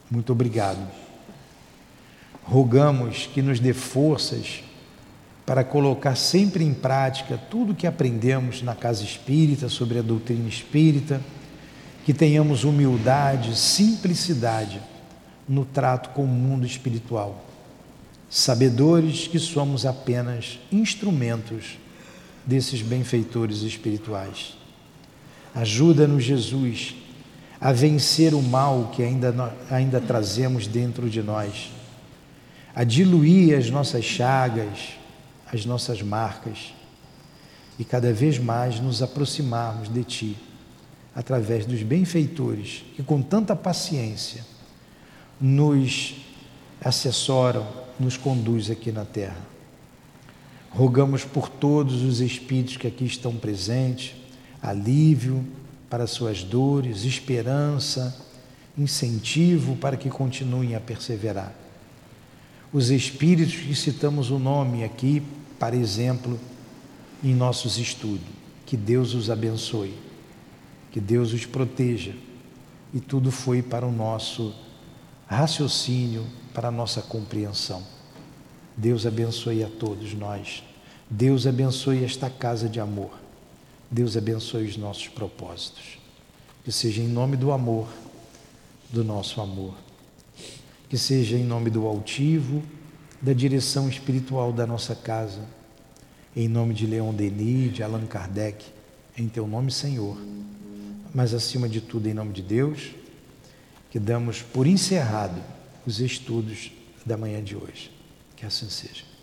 Muito obrigado. Rogamos que nos dê forças para colocar sempre em prática tudo o que aprendemos na Casa Espírita, sobre a doutrina espírita, que tenhamos humildade, simplicidade no trato com o mundo espiritual, sabedores que somos apenas instrumentos desses benfeitores espirituais. Ajuda-nos, Jesus, a vencer o mal que ainda, ainda trazemos dentro de nós, a diluir as nossas chagas, as nossas marcas, e cada vez mais nos aproximarmos de Ti, através dos benfeitores que com tanta paciência nos assessoram, nos conduz aqui na Terra. Rogamos por todos os espíritos que aqui estão presentes, alívio para suas dores, esperança, incentivo para que continuem a perseverar. Os espíritos que citamos o nome aqui, para exemplo, em nossos estudos, que Deus os abençoe, que Deus os proteja, e tudo foi para o nosso raciocínio, para a nossa compreensão. Deus abençoe a todos nós, Deus abençoe esta casa de amor, Deus abençoe os nossos propósitos, que seja em nome do amor, do nosso amor, que seja em nome do Altivo, da direção espiritual da nossa casa, em nome de Leon Denis, de Allan Kardec, em Teu nome, Senhor, mas acima de tudo em nome de Deus, que damos por encerrado os estudos da manhã de hoje, que assim seja.